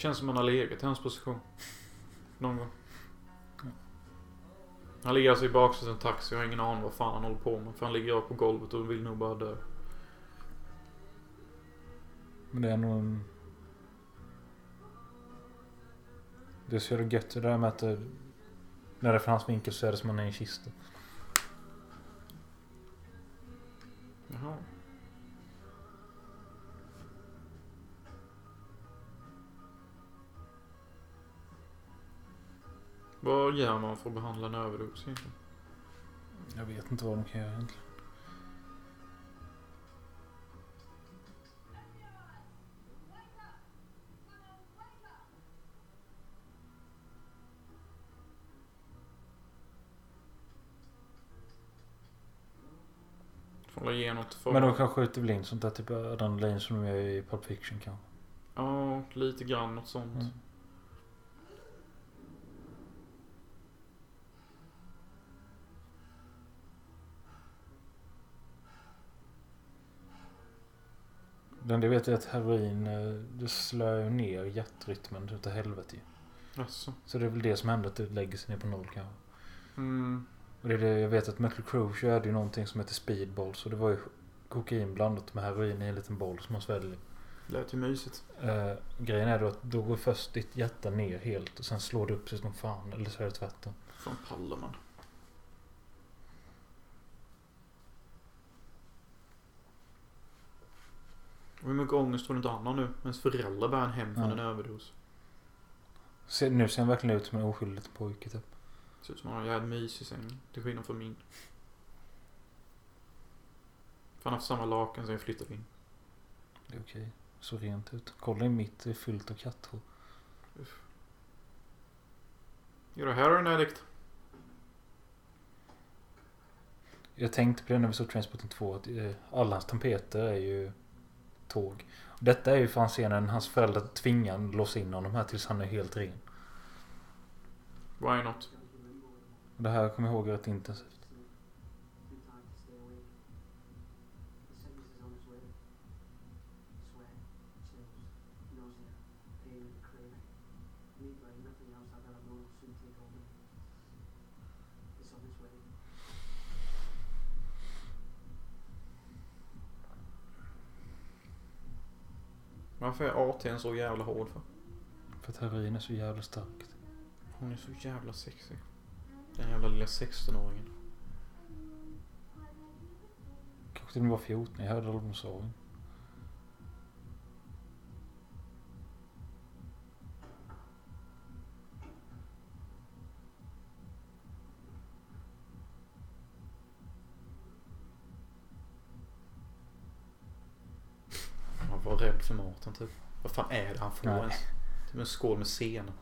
Känns som han har legat i hans position. Någon gång. Ja. Han ligger alltså i baksätet i en taxi. Jag har ingen aning vad fan han håller på med. För han ligger på golvet och vill nog bara dö. Men det är nog en... Det är så jävla gött det där med att det, när det är för hans vinkel så är det som man är i en kista. Jaha. Vad gör man för att behandla en överdos? Jag vet inte vad de kan göra egentligen. Hålla genåt folk. Men de kanske skjuter väl in sånt där typ adrenalin som de gör i Pulp Fiction kanske. Ja, lite grann något sånt. Mm. Men det vet jag att heroin, det slår ner hjärtrytmen utav helvete ju. Alltså. Så det är väl det som händer, att det lägger sig ner på noll kanske. Mm. Och det är det, jag vet att Michael Croo körde ju någonting som heter speedballs. Och det var ju kokain blandat med heroin i en liten boll som man svällde. Lät ju mysigt. Grejen är då att då går först ditt hjärta ner helt och sen slår det upp sig som fan. Eller så är det tvärtom. Fan pallar man. Och hur mycket ångest får du inte annan nu? Ens föräldrar bär en hem från en överdos. Nu ser han verkligen ut som en oskyldig liten pojke typ. Det ser ut som han har en jävla mysig säng. Det skillnad från min. För han har haft samma lakan sen jag flyttade in. Det är okej. Så rent ut. Kolla i mitt, det är fyllt av katthår. Uff. Gör det här och en addict. Jag tänkte på det när vi såg Trainspotting 2. Att alla hans tampeter är ju... tåg. Detta är ju fan scenen hans föräldrar tvingar låsa in honom här tills han är helt ren. Why not? Det här kommer jag ihåg rätt intensivt. Varför är ATN så jävla hård för? För att heroin är så jävla starkt. Hon är så jävla sexig. Den jävla lilla 16-åringen. Kanske den var 14, jag hörde aldrig om sorgen. Rädd för maten typ. Vad fan är det han får ens? Typ en skål med senap.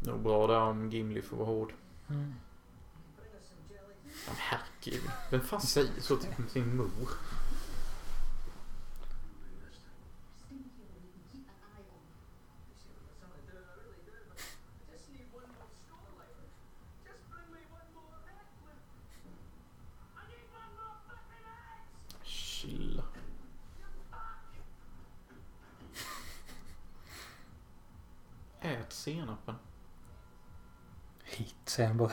Det var bra där om Gimli får vara hård. Mm. Vem fan säger så till sin mor? Chilla. Ät senapen. Hit sen bara.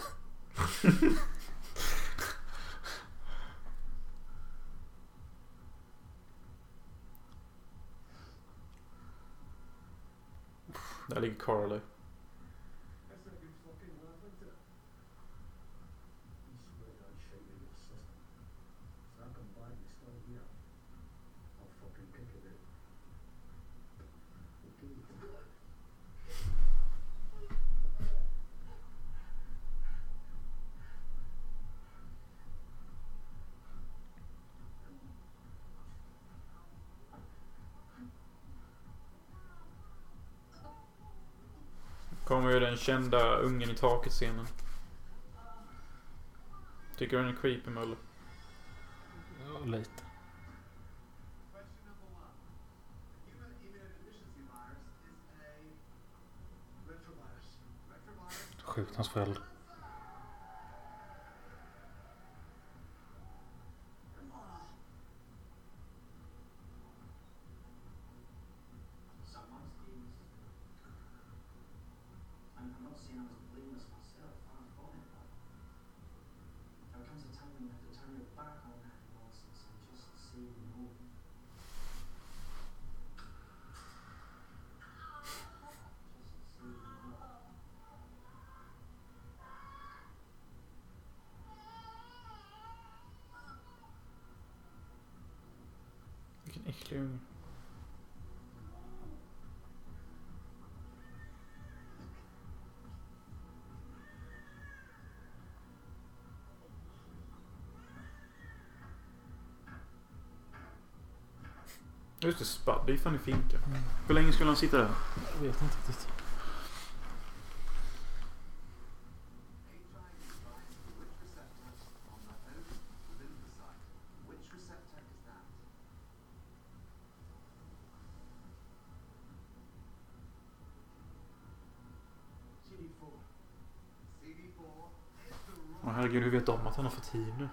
Där ligger Carly. Kommer ju den kända ungen i taket-scenen. Tycker du den är creepy, Möller? Ja, lite. Sjukt, hans föräldrar. Äcklig. Just det, Spud. Det är fan i finken. Mm. Hur länge skulle han sitta där? Jag vet inte riktigt. Åh herregud, hur vet de att han har fått hiv nu?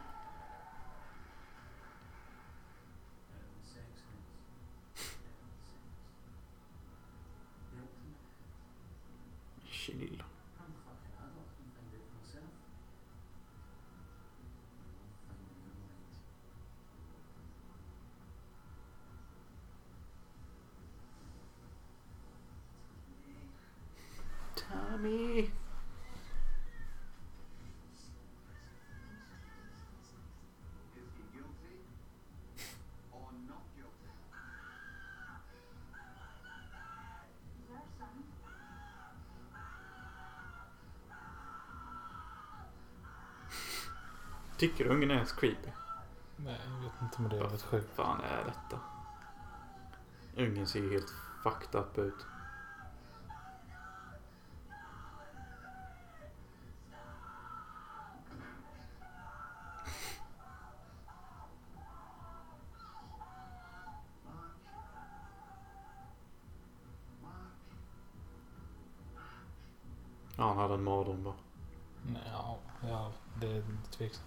Tycker du ungen är ens creepy? Nej, jag vet inte om det är ett sjukt. Fan är detta? Ungen ser ju helt fucked up ut. Ja, han hade en mardröm bara. Ja, det är tveksamt.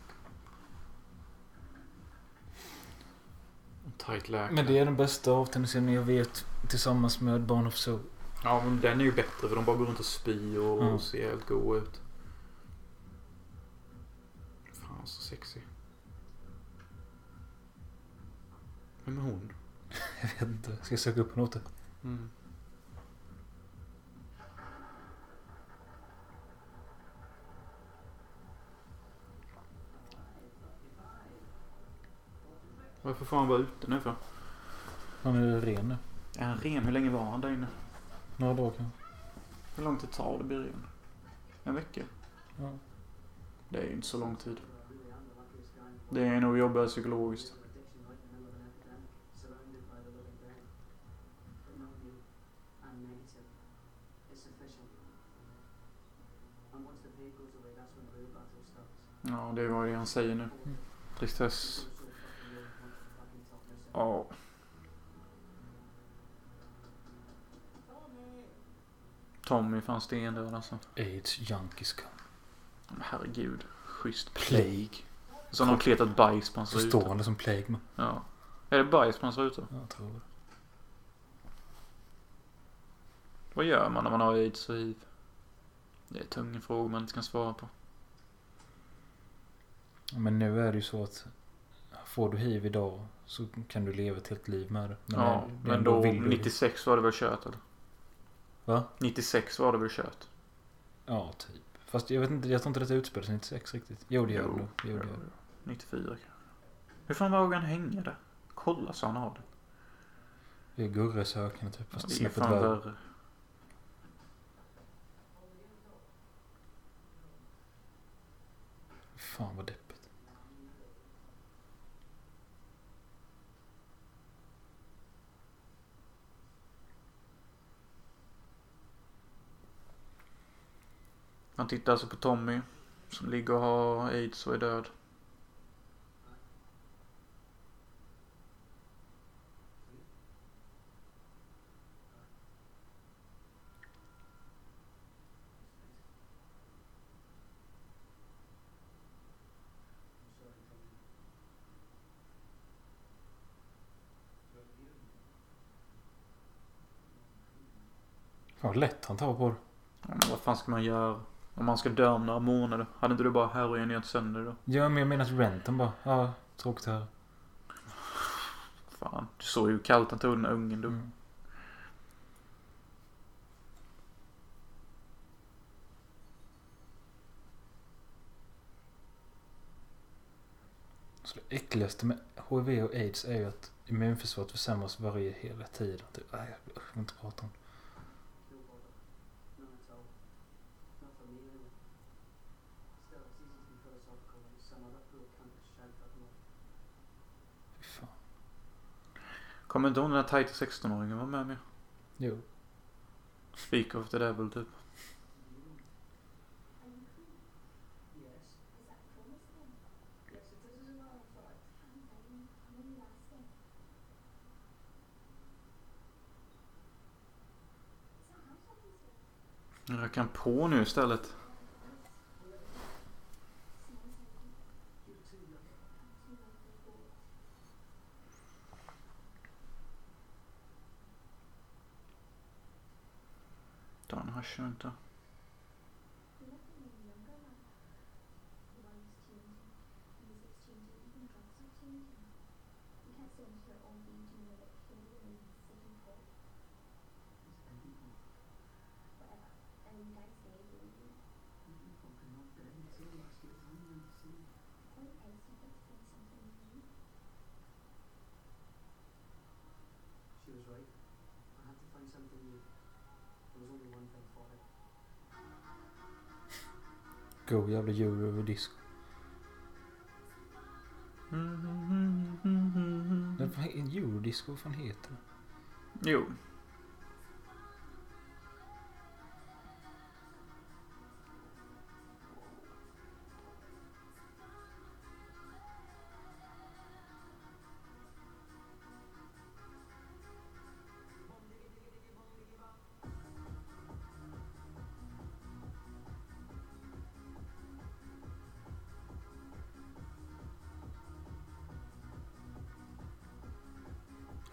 Men det är den bästa avtändningsscenen jag vet, tillsammans med Barn of Zoo. Ja, men den är ju bättre för de bara går runt och spyr och ser helt goa ut. Fan, så sexy. Vem är hon? Jag vet inte, ska jag söka upp henne åt det? Mm. Varför får han vara ute nu för? Han är ren nu. Är han ren? Hur länge var han där inne? Några dagar. Hur långt det tar det blir ren? En vecka? Ja. Det är ju inte så lång tid. Det är nog jobbigare psykologiskt. Ja, det var det han säger nu. Tristess. Ja. Tommy fanns det en där alltså. AIDS junkies come. Herregud, schysst. Plague. Så har kletat bajs på hans ruta. Står han som plague man. Ja. Är det bajs på hans ruta? Jag tror det. Vad gör man när man har AIDS och HIV? Det är tunga frågor man inte kan svara på. Men nu är det ju så att får du HIV idag så kan du leva ett helt liv med det. Men ja, det men då 96 var det väl kört eller? Va? 96 var det väl kört? Ja, typ. Fast jag vet inte, jag tror inte det utspelades 96 riktigt. Jo, det gjorde. 94 kanske. Hur fan vågar han hänga där? Kolla så han har det. Det är gurresökande typ. Fast ja, det är fan värre. Fan vad det. Han tittar alltså på Tommy som ligger och har AIDS och är död. Vad lätt han tar på det. Ja, men vad fan ska man göra? Om man ska dö om några månader. Hade inte du bara heroin i ett sönder då? Ja, men jag menar att Renton bara. Ja, tråkigt här. Fan, du såg ju kallt han tog den ungen då. Mm. Så det äckligaste med HIV och AIDS är ju att immunförsvaret försämras varje hela tiden. Nej, jag vill inte prata om det. Kommer inte hon den här tajta 16-åringen var med? Jo. Speak of the devil typ. Jag kan på nu istället. Den här kör inte. God jävla djur över disk. En djurdisco, vad fan heter det? Jo.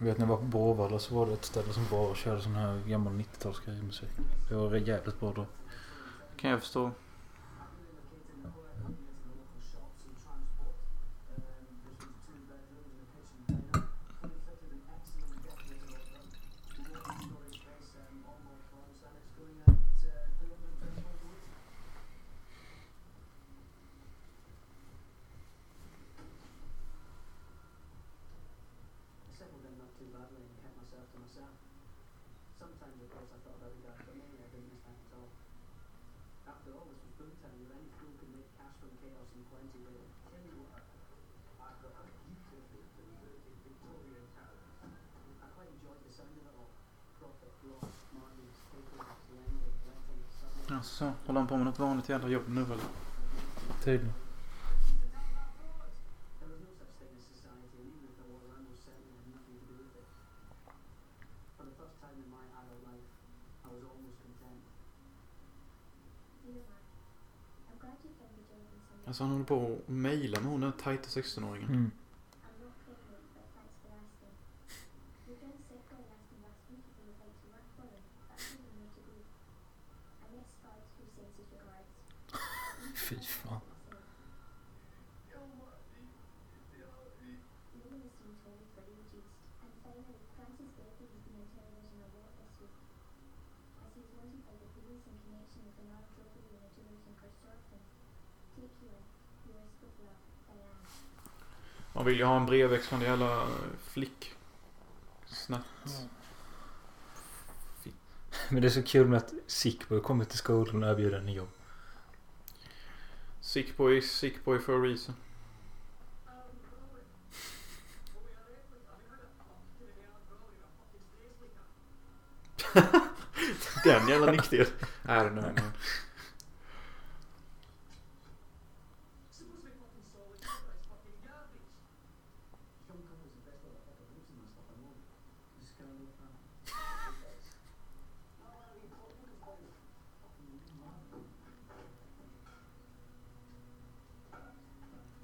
Jag vet när jag var på Borvalla så var det ett ställe som bara körde sån här gammal 90-talsmusik. Det var jävligt bra då. Kan jag förstå. Alltså, håller han på med något vanligt jävla jobb nu eller? Tydligen. Alltså han håller på att mejla med hon den tajta 16-åringen. Mm. Man vill ju ha en brevväxlande jävla flick. Snatt. Mm. Men det är så kul med att Sick Boy kommer till skolan och erbjuder en jobb. Sick Boy is Sick Boy for a reason. Den jävla nickdel. Är nu.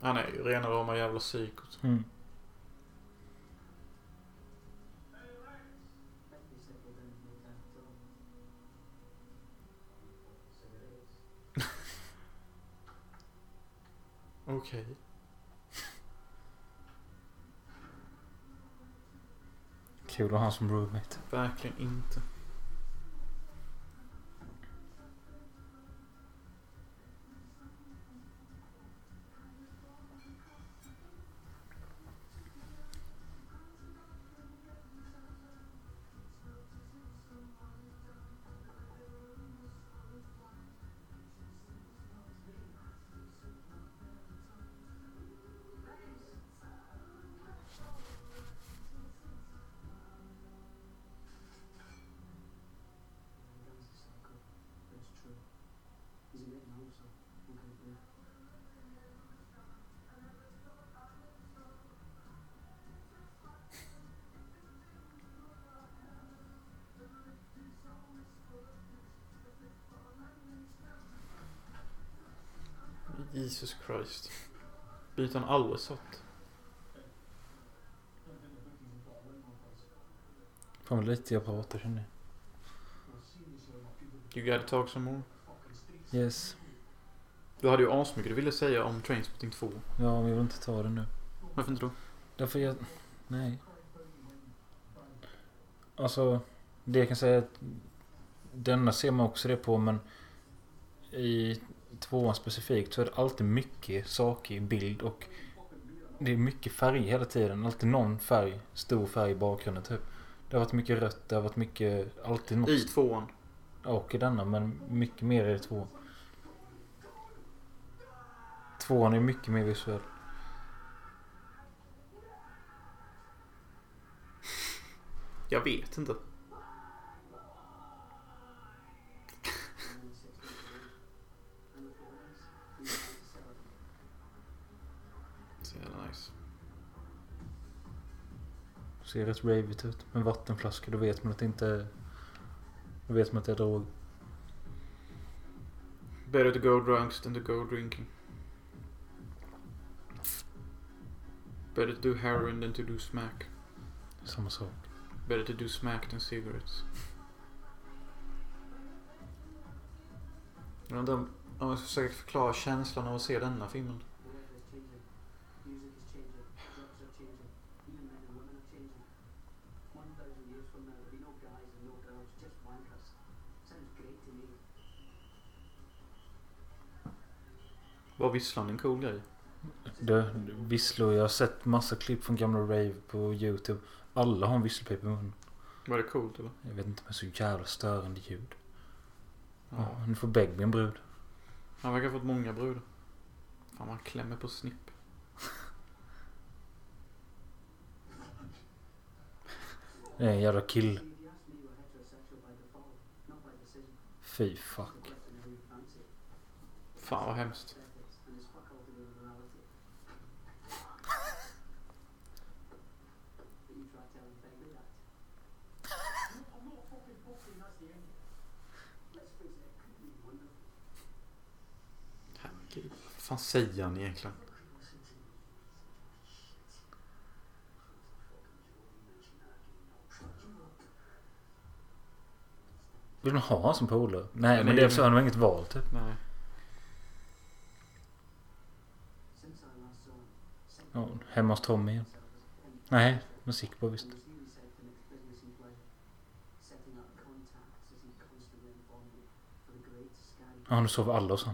Han är ju rena rama jävla psykot. Mm. Okej. Okay. Kul att ha som roommate. Verkligen inte. Jesus Christ. Byt han allsått. Fan lite jag pratar känner. You gotta talk some more. Yes. Du hade ju asmycket du ville säga om Trainspotting 2. Ja, vi vill inte ta det nu. Varför inte då? Därför jag... Nej. Alltså, det jag kan säga att denna ser man också det på, men i tvåan specifikt så är det alltid mycket saker i bild och det är mycket färg hela tiden. Alltid någon färg, stor färg i bakgrunden typ. Det har varit mycket rött, det har varit mycket... Alltid något. I tvåan. Och i denna, men mycket mer är det tvåan. Tvåan är mycket mer visuell. Jag vet inte. Så jävla nice. Ser rätt ravigt ut. Med vattenflaskor, då vet man att det inte är... Då vet man att det är drog. Better to go drunk than to go drinking. Better to do heroin than to do smack. Samma sak. Better to do smack than cigarettes. Jag måste försöka förklara känslan av att se denna filmen. Var visslan en cool grej? Visslor, jag har sett massa klipp från gamla rave på YouTube. Alla har en visselpipa i munnen. Var det coolt eller? Jag vet inte, men så jävla störande ljud. Ja, nu får Begbie en brud. Han verkar ha fått många brudar. Fan, man klämmer på snipp. Det är en jävla kill. Fy fuck. Fan vad hemskt. Herregud, vad fan säger han egentligen? Vill de ha som polare? Nej, men det är så han har inget val typ. Nej. Ja, hemma hos Tommy igen. Nej, men Sick Boy visst. Ja, nu sover alla och så.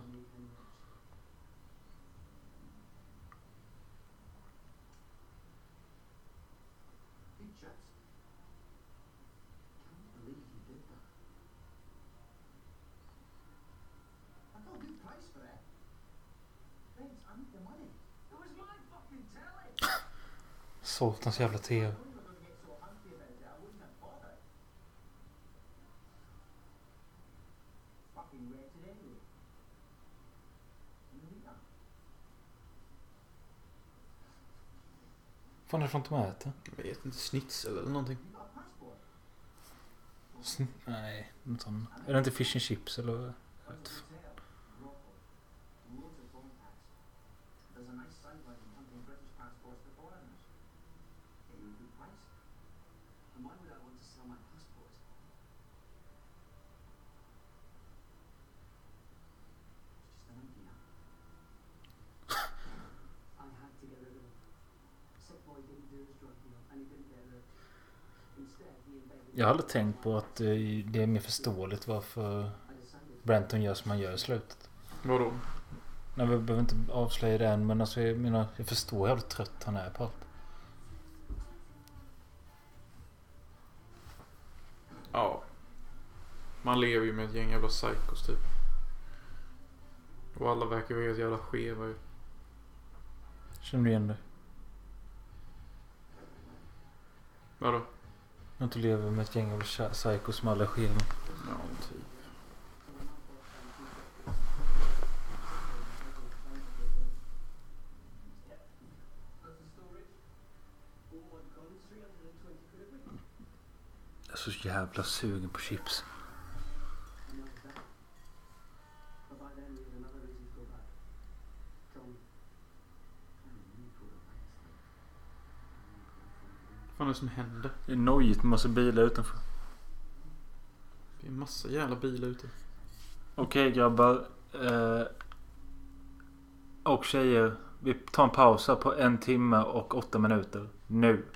Såltans jävla tv. Fan är från de äter? Jag vet inte, snitsel eller någonting. Nej, något sånt. Är det inte fish and chips eller? Jag har aldrig tänkt på att det är mer förståeligt varför Renton gör som han gör i slutet. Vadå? Nej, vi behöver inte avslöja det än, men alltså, jag förstår hur trött han är på allt. Ja. Man lever ju med ett gäng jävla psychos typ. Och alla verkar vara helt jävla skeva ju. Känner du igen det? Vadå? Jag inte lever med ett gäng av psycho som alla skev. Ja, typ. så jävla sugen på chips. Vad är det som händer? Det är nojigt, massa bilar utanför. Det är massa jävla bilar ute. Okej, grabbar och tjejer, vi tar en paus på 1 timme och 8 minuter nu.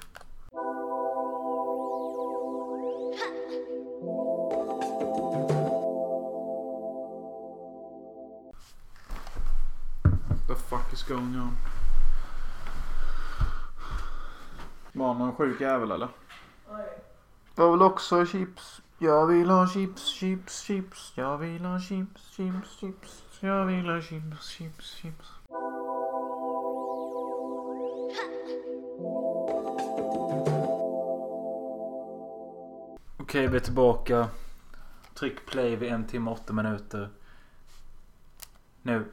The fuck is going on? Var någon sjuk jävel eller? Nej. Jag vill också ha chips. Jag vill ha chips, chips, chips. Jag vill ha chips, chips, chips. Jag vill ha chips, chips, chips. Okej, vi är tillbaka. Tryck play vid 1 timme och 8 minuter. Nu.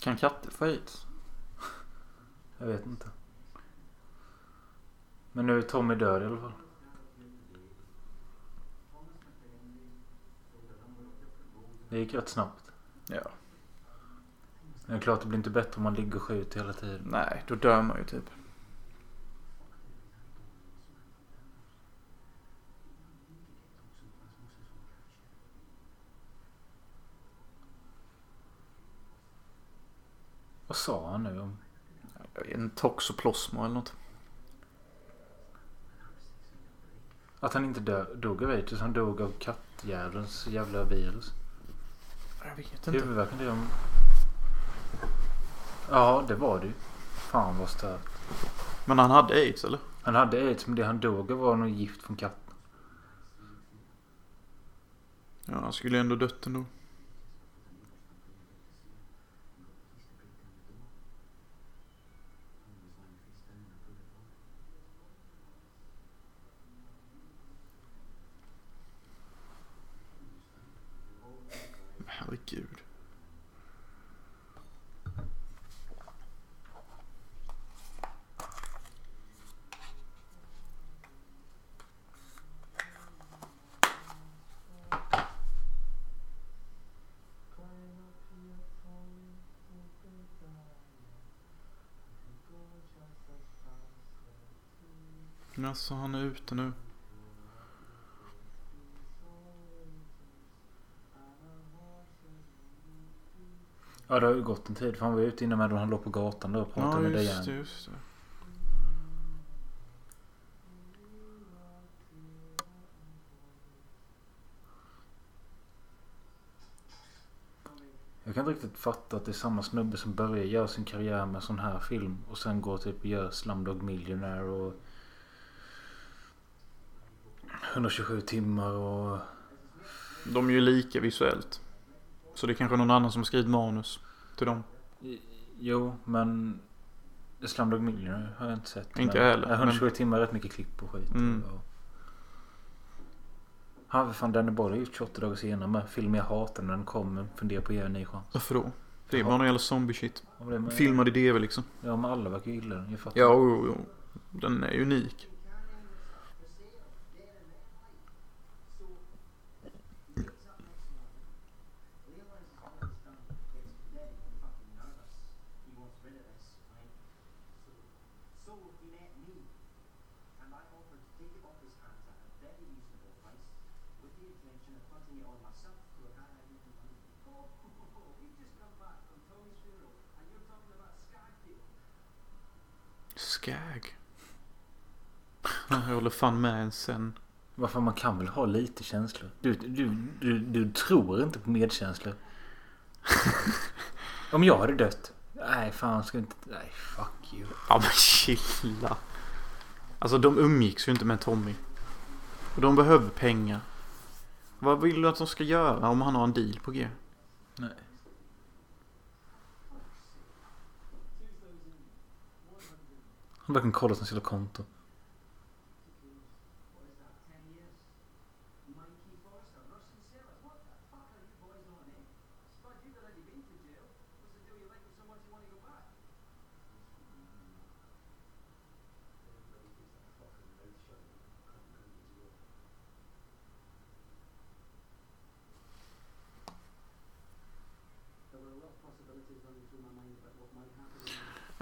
Kan katter få aids? Jag vet inte. Men nu är Tommy död i alla fall. Det gick rätt snabbt. Ja. Men det är klart det blir inte bättre om man ligger och skjuter hela tiden. Nej, då dör man ju typ. Vad sa han nu om? En toxoplasma eller något. Att han inte dog av aids, han dog av kattjävelns jävla virus. Jag vet inte. Huvudvärken det om... Ja, det var det ju. Fan vad stört. Men han hade aids eller? Han hade aids, men det han dog av var något gift från katten. Ja, han skulle ändå dött ändå. Herregud. Alltså han är ute nu. Ja, det har ju gått en tid för han var ute innan med då han låg på gatan då och pratade med dig igen. Ja, just det. Jag kan inte riktigt fatta att det är samma snubbe som börjar göra sin karriär med sån här film och sen går typ och gör Slumdog Millionaire och 127 timmar och... De är ju lika visuellt. Så det är kanske någon annan som skrivit manus till dem. Jo, men Slumdog Millionaire har jag inte sett. Inte jag heller. 127 timmar, rätt mycket klipp och skit. Mm. Och... Han, fan, den är bara gjort 28 dagar senare med film jag hatar när den kommer. Fundera på att ge en ny chans. Varför då? Det är bara någon jävla zombie shit. Filmade det väl liksom. Ja, men alla verkar gilla den. Jag fattar. Ja, jo. Den är unik. Jag håller fan med en sen. Varför man kan väl ha lite känslor. Du tror inte på medkänslor. Om jag hade dött. Nej fan, ska inte. Nej, fuck you. Ja men chilla. Alltså de umgicks ju inte med Tommy. Och de behöver pengar. Vad vill du att de ska göra om han har en deal på G? Nej. Han verkligen kolla sin sina konto.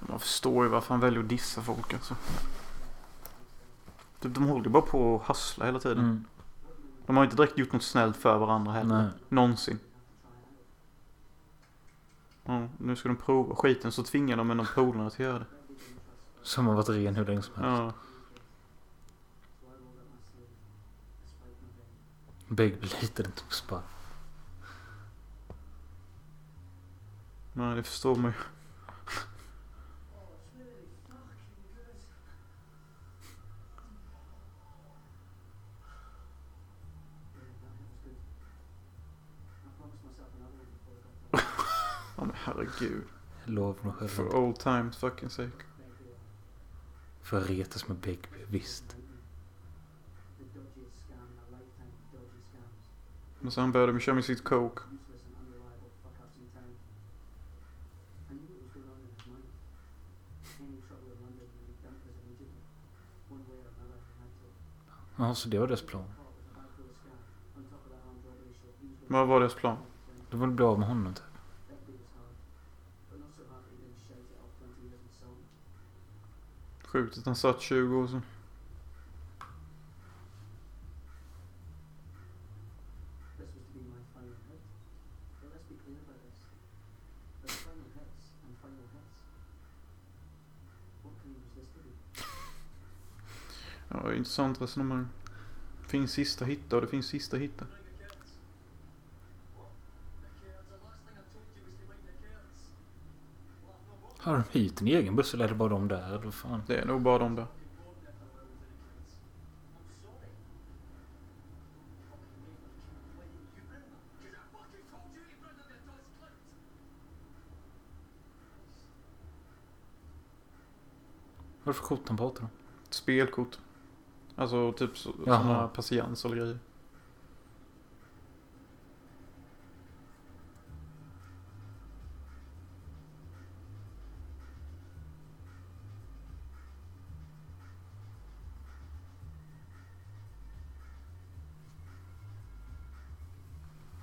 Man förstår ju varför han väljer att dissa folk alltså. Typ, de håller bara på att hassla hela tiden. Mm. De har inte direkt gjort något snällt för varandra heller. Nej. Någonsin. Ja, nu ska de prova skiten, så tvingar de en av polarna att göra det. Som har varit ren hur länge som helst. Ja. Begbie litar inte på Spud. Nej, det förstår man ju. Oh, men herregud. Lov mig själv. For old times fucking sake. För att retas med Begbie, visst. Men sen började de köra med sitt coke. Ja, så det var deras plan. Vad var deras plan? De ville bli av med honom typ. Sjukt att han satt 20 år sedan. Ja, intressant resonemang. Det finns sista hitta och det finns sista hitta. Har de hit en egen buss eller är det bara de där? Vad fan? Det är nog bara de där. Varför kort han pratar om? Spelkort. Alltså typ sådana patiens eller grejer.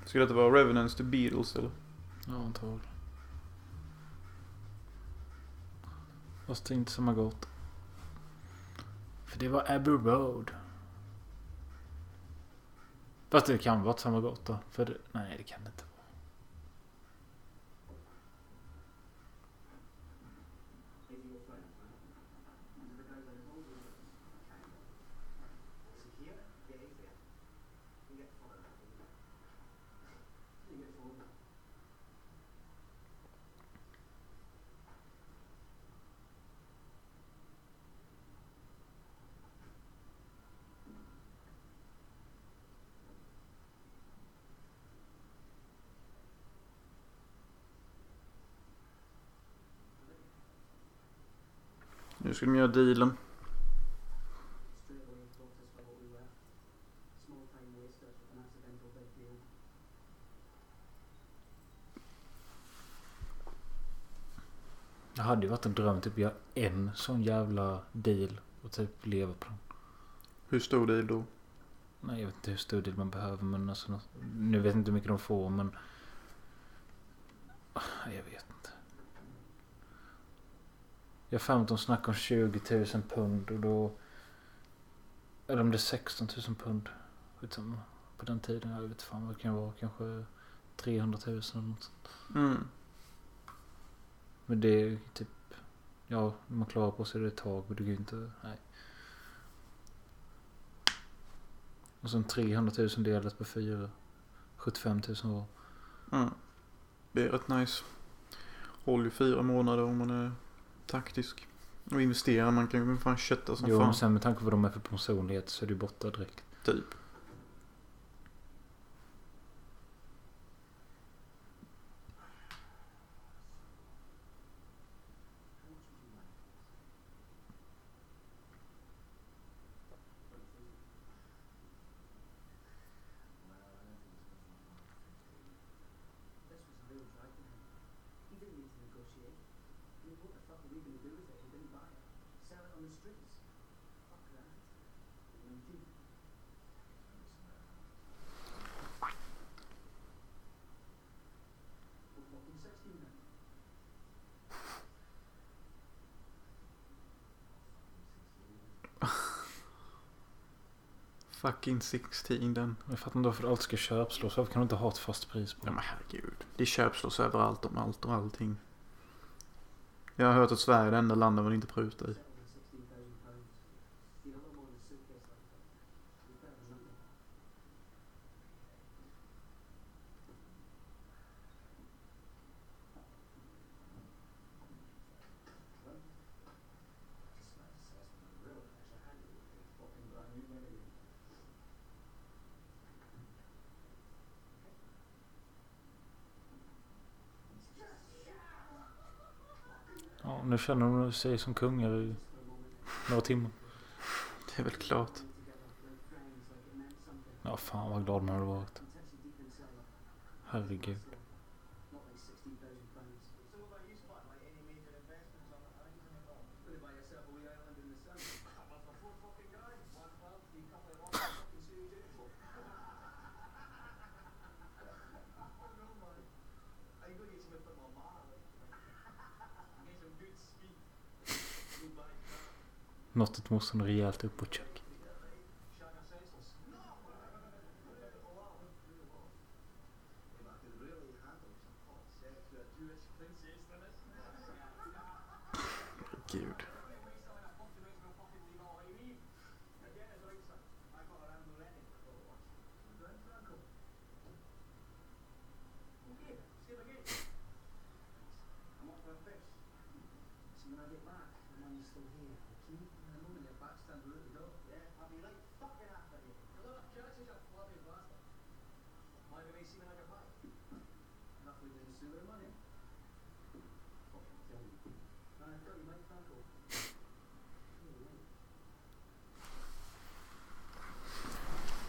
Skulle det vara Ravenous till Beatles eller? Ja, antagligen. Fast det är inte samma gott. För det var Abbey Road. Fast det kan vara samma gott då. För det... Nej, det kan det inte vara. Nu ska de göra dealen. Det hade ju varit en dröm typ göra en sån jävla deal och typ leva på den. Hur stor deal då? Nej, jag vet inte hur stor deal man behöver, men alltså, nu vet jag inte hur mycket de får, men jag vet inte. Jag fann att de snackade om 20,000 pund och då... Eller om det är 16,000 pund. Skitsamma. På den tiden, jag vet fan vad det kan vara. Kanske 300,000 eller något sånt. Mm. Men det är typ... Ja, när man klarar på sig det ett tag. Men det går ju inte... Nej. Och sen 300,000 delat på 4. 75,000 var. Mm. Det är rätt nice. Håller ju 4 månader om man är... taktisk. Och investera, man kan ju fan kötta som fan. Jo, sen med tanke på vad de är för personlighet så är du borta direkt. Typ. fucking 16 den. Jag fattar inte varför allt ska köpslås. Varför kan du inte ha ett fast pris på? Ja, men herregud. Det köpslås överallt om allt och allting. Jag har hört att Sverige är det enda landet man inte prutar i. Nu känner de sig som kungar i några timmar. Det är väl klart. Ja, fan vad glad man har varit. Herregud. Nåttet måste nog rejält upp på check. Gud.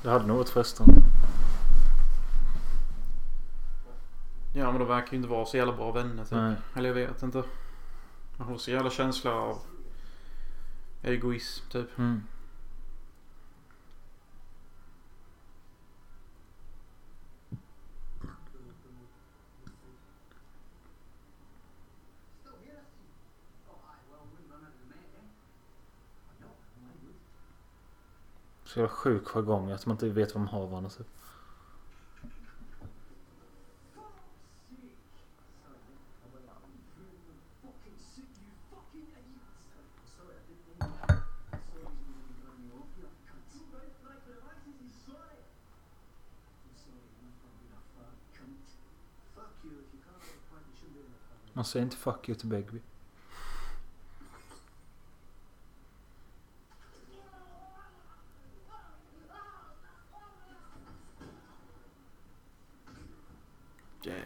Det hade nog varit frestande. Ja, men de verkar ju inte vara så jävla bra vänner typ. Nej. Eller jag vet inte. Man har så jävla känsla av egoism typ. Mm. Så jag är sjuk för gånger att man inte vet vad man har varandra typ. Man säger inte fuck you till Begbie.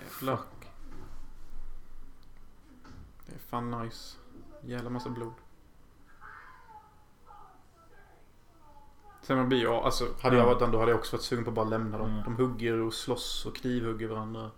Flock. Det är fan nice. Jävla massa blod. Sen man blir jag, alltså hade jag varit den då hade jag också varit sugen på att bara lämna dem. De hugger och slåss och knivhugger varandra.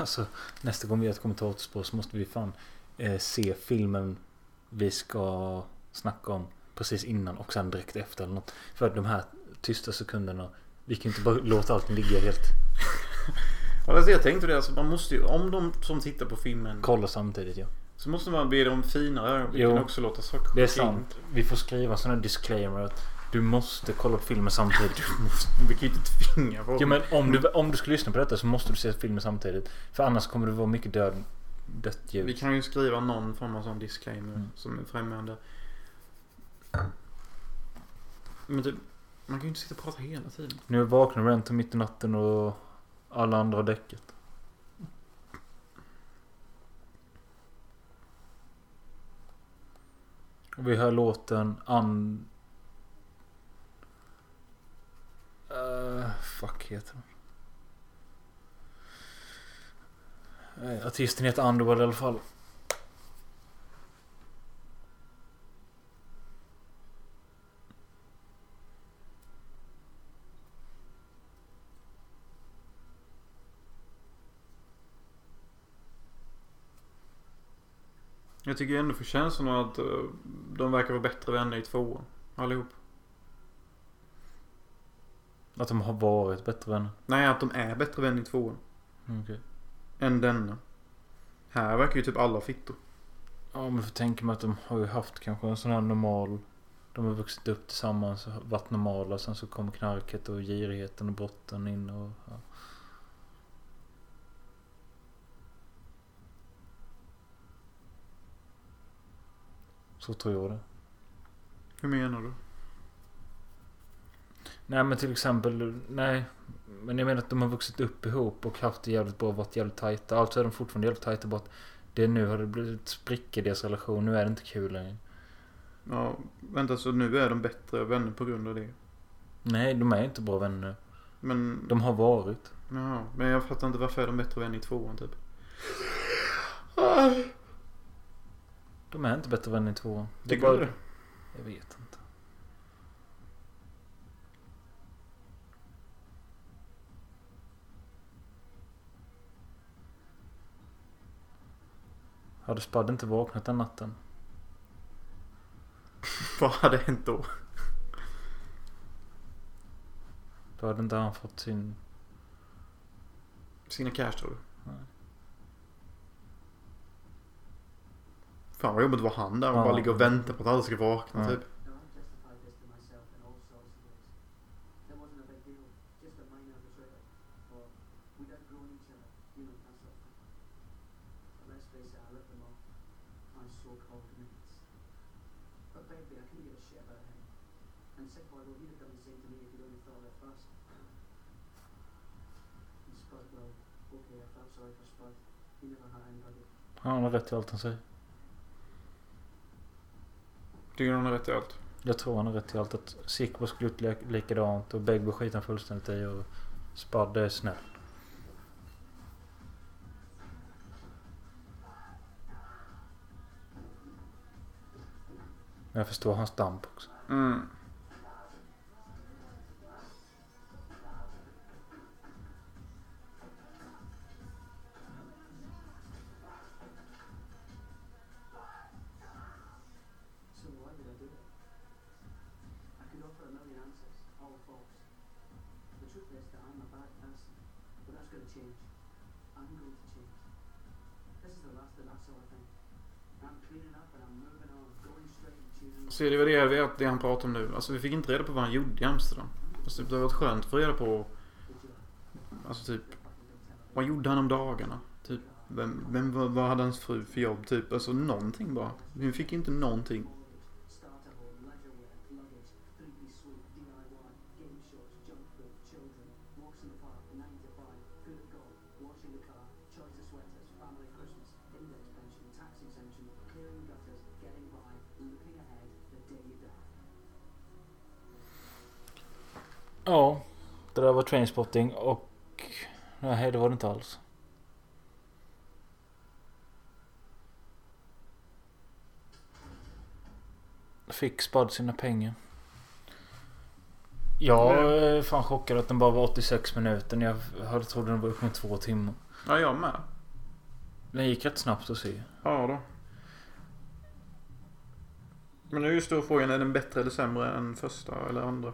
Alltså, nästa gång vi gör ett kommentatorspår så måste vi fan se filmen vi ska snacka om precis innan och sen direkt efter eller något. För de här tysta sekunderna, vi kan inte bara låta allting ligga helt. Ja, alltså, jag tänkte det, alltså, man måste ju, om de som tittar på filmen kollar samtidigt, ja. Så måste man be dem finare, vi kan också låta saker. Det är sant, in. Vi får skriva sådana disclaimer att Du måste kolla på filmer samtidigt. Vi kan ju inte tvinga på. Ja, men om du ska lyssna på detta så måste du se filmer samtidigt. För annars kommer det vara mycket dött ljud. Vi kan ju skriva någon form av sån disclaimer som är främmande. Men typ, man kan ju inte sitta och prata hela tiden. Nu vaknar Renton mitt i natten och alla andra däcket. Och vi hör låten fuck heter den. Artisten heter Underworld i alla fall. Jag tycker ändå för känslan att de verkar vara bättre vänner i 2 allihop. Att de har varit bättre vänner? Nej, att de är bättre vänner i 2. Okay. Än denna. Här verkar ju typ alla fittor. Ja, men för tänker man att de har ju haft kanske en sån här normal... De har vuxit upp tillsammans och varit normala. Sen så kommer knarket och girigheten och brotten in och... Ja. Så tror jag det. Hur menar du? Nej, men till exempel... Nej, men jag menar att de har vuxit upp ihop och haft det jävligt bra och varit jävligt tajta. Alltså är de fortfarande jävligt tajta, bara att det nu har det blivit sprickor i deras relation. Nu är det inte kul längre. Ja, vänta, så nu är de bättre vänner på grund av det? Nej, de är inte bra vänner nu. Men... De har varit. Ja, men jag fattar inte varför är de bättre vänner i 2 typ. De är inte bättre vänner i 2. Tycker du det? Jag vet inte. Hade Spud inte vaknat den natten? Vad hade hänt då? Då hade inte han fått sina cash, tror du? Nej. Fan vad jobbigt var han där och bara ligger och väntar på att alla ska vakna typ. Han har rätt i allt han säger. Tycker han har rätt i allt? Jag tror han har rätt i allt. Att Sick Boy skulle ut likadant och Begbie skiten fullständigt i och Spud är snäll. Men jag förstår hans damp också. Mm. Det var det han pratade om nu. Alltså vi fick inte reda på vad han gjorde i Amsterdam. Alltså, det har varit skönt att få reda på. Alltså typ, vad gjorde han om dagarna? Typ, vad hade hans fru för jobb? Typ, alltså någonting bara. Vi fick inte någonting. Ja, det där var Trainspotting och... Nej, det var det inte alls. Fick Spud sina pengar. Jag är fan chockad att den bara var 86 minuter. Jag hade trott den var upp med 2 timmar. Ja, jag med. Den gick rätt snabbt att se. Ja då. Men nu är ju stor frågan, är den bättre eller sämre än första eller andra?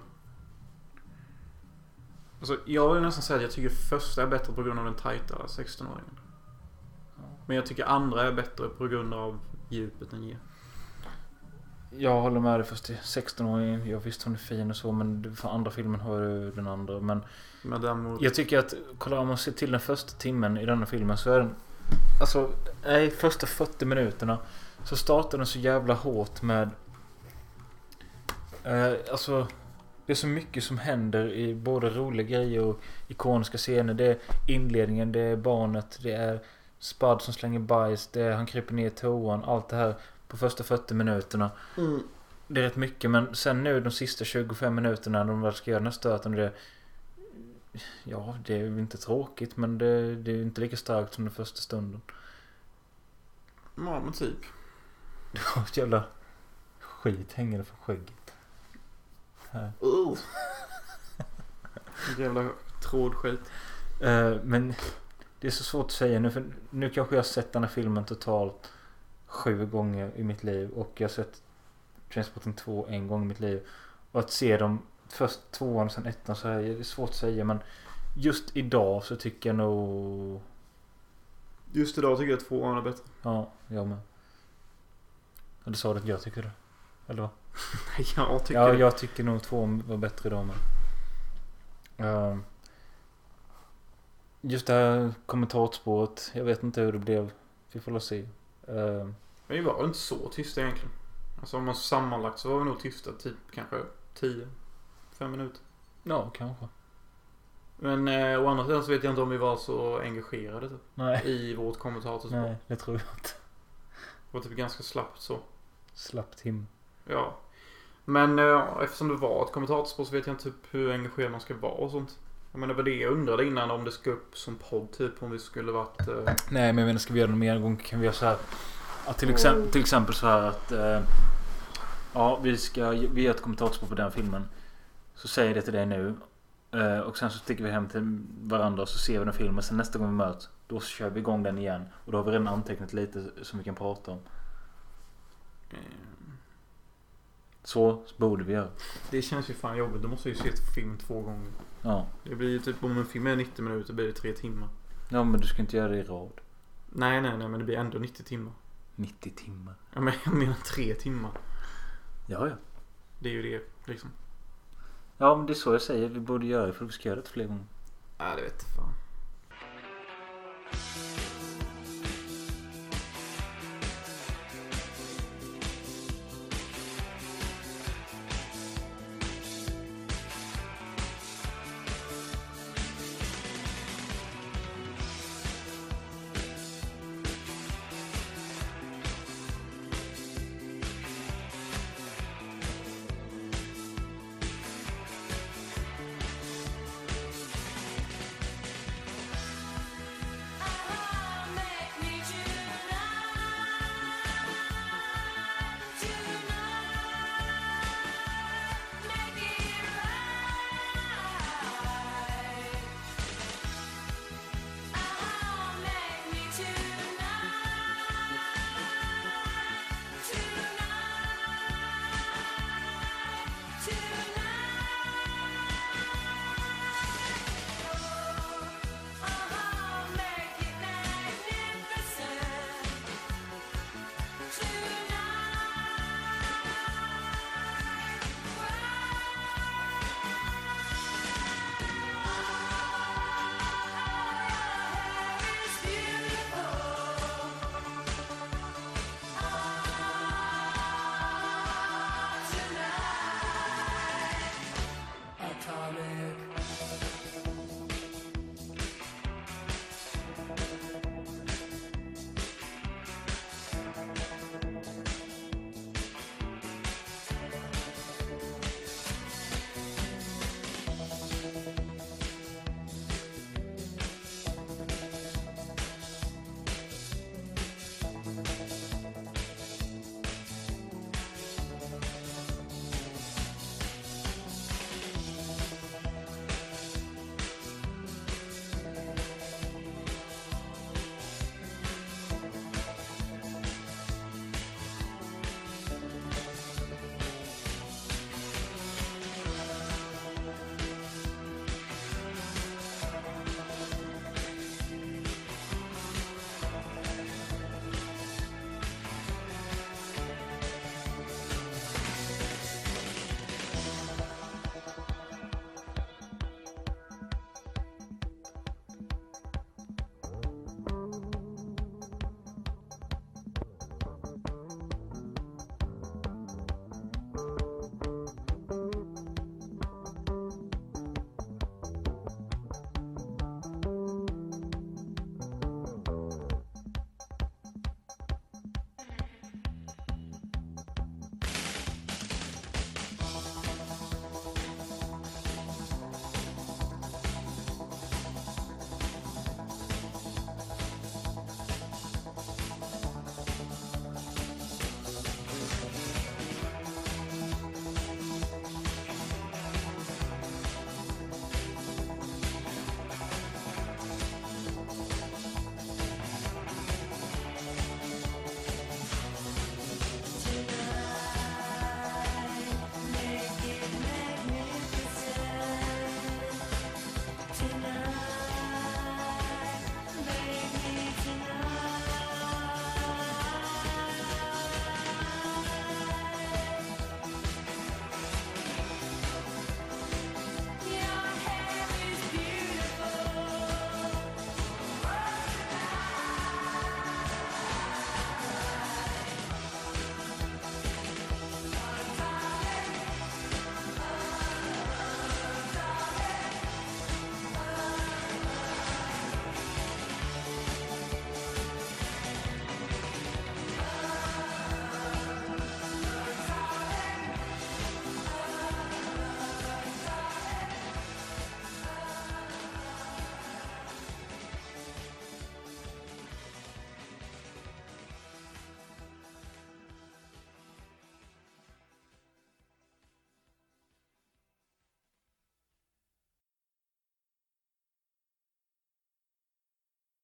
Alltså, jag vill nästan säga att jag tycker första är bättre på grund av den tajta 16-åringen. Men jag tycker andra är bättre på grund av djupet den ger. Jag håller med dig, fast 16-åring, jag visst hon är fin och så, men för andra filmen har ju den andra. Men jag tycker att, kolla, om man ser till den första timmen i denna filmen så är den, alltså, i första 40 minuterna så startar den så jävla hårt med alltså, det är så mycket som händer i både roliga grejer och ikoniska scener. Det är inledningen, det är barnet, det är Spud som slänger bajs, det är han kryper ner i toan, allt det här på första 40 minuterna. Mm. Det är rätt mycket, men sen nu de sista 25 minuterna när de väl ska göra den här stöten, det, ja, det är ju inte tråkigt, men det är inte lika starkt som den första stunden. Ja, men typ. Det var ett jävla skit hängande från skägget. Oh. Jävla trådskit. Men det är så svårt att säga nu, för nu kanske jag har sett den här filmen totalt 7 gånger i mitt liv, och jag har sett Trainspotting 2 en gång i mitt liv, och att se dem först 2 och sen 1 så här, det är svårt att säga, men just idag så tycker jag nog att 2 är bättre. Ja, jag med. Eller sa du att jag tycker det? Eller vad? Jag tycker nog 2 var bättre idag, men just det här kommentatorspåret, jag vet inte hur det blev, vi får se. Men vi var inte så tysta egentligen. Alltså om man sammanlagt så var vi nog tysta typ kanske 10-5 minuter. Ja, kanske. Men å andra sidan så vet jag inte om vi var så engagerade typ. Nej. I vårt kommentatorspår. Nej, det tror jag inte. Det var typ ganska slappt så. Slappt him. Ja. Men eftersom det var ett kommentatorspår så vet jag inte typ hur engagerad man ska vara och sånt. Jag menar, det jag undrade innan om det ska upp som podd typ, om vi skulle varit... Nej, men jag menar, ska vi göra det mer en gång kan vi göra så här. Att till exempel så här att... ja, vi gör ett kommentatorspår på den filmen. Så säger det till dig nu. Och sen så sticker vi hem till varandra och så ser vi den filmen. Sen nästa gång vi möts, då kör vi igång den igen. Och då har vi redan antecknat lite som vi kan prata om. Så borde vi göra. Det känns ju fan jobbigt. Då måste ju se ett film 2 gånger. Ja. Det blir ju typ, om en film är 90 minuter blir det 3 timmar. Ja, men du ska inte göra det i rad. Nej, men det blir ändå 90 timmar. 90 timmar? Ja, men jag menar 3 timmar. Ja. Det är ju det, liksom. Ja, men det är så jag säger. Vi borde göra det för att vi ska göra det fler gånger. Ja, det vet fan.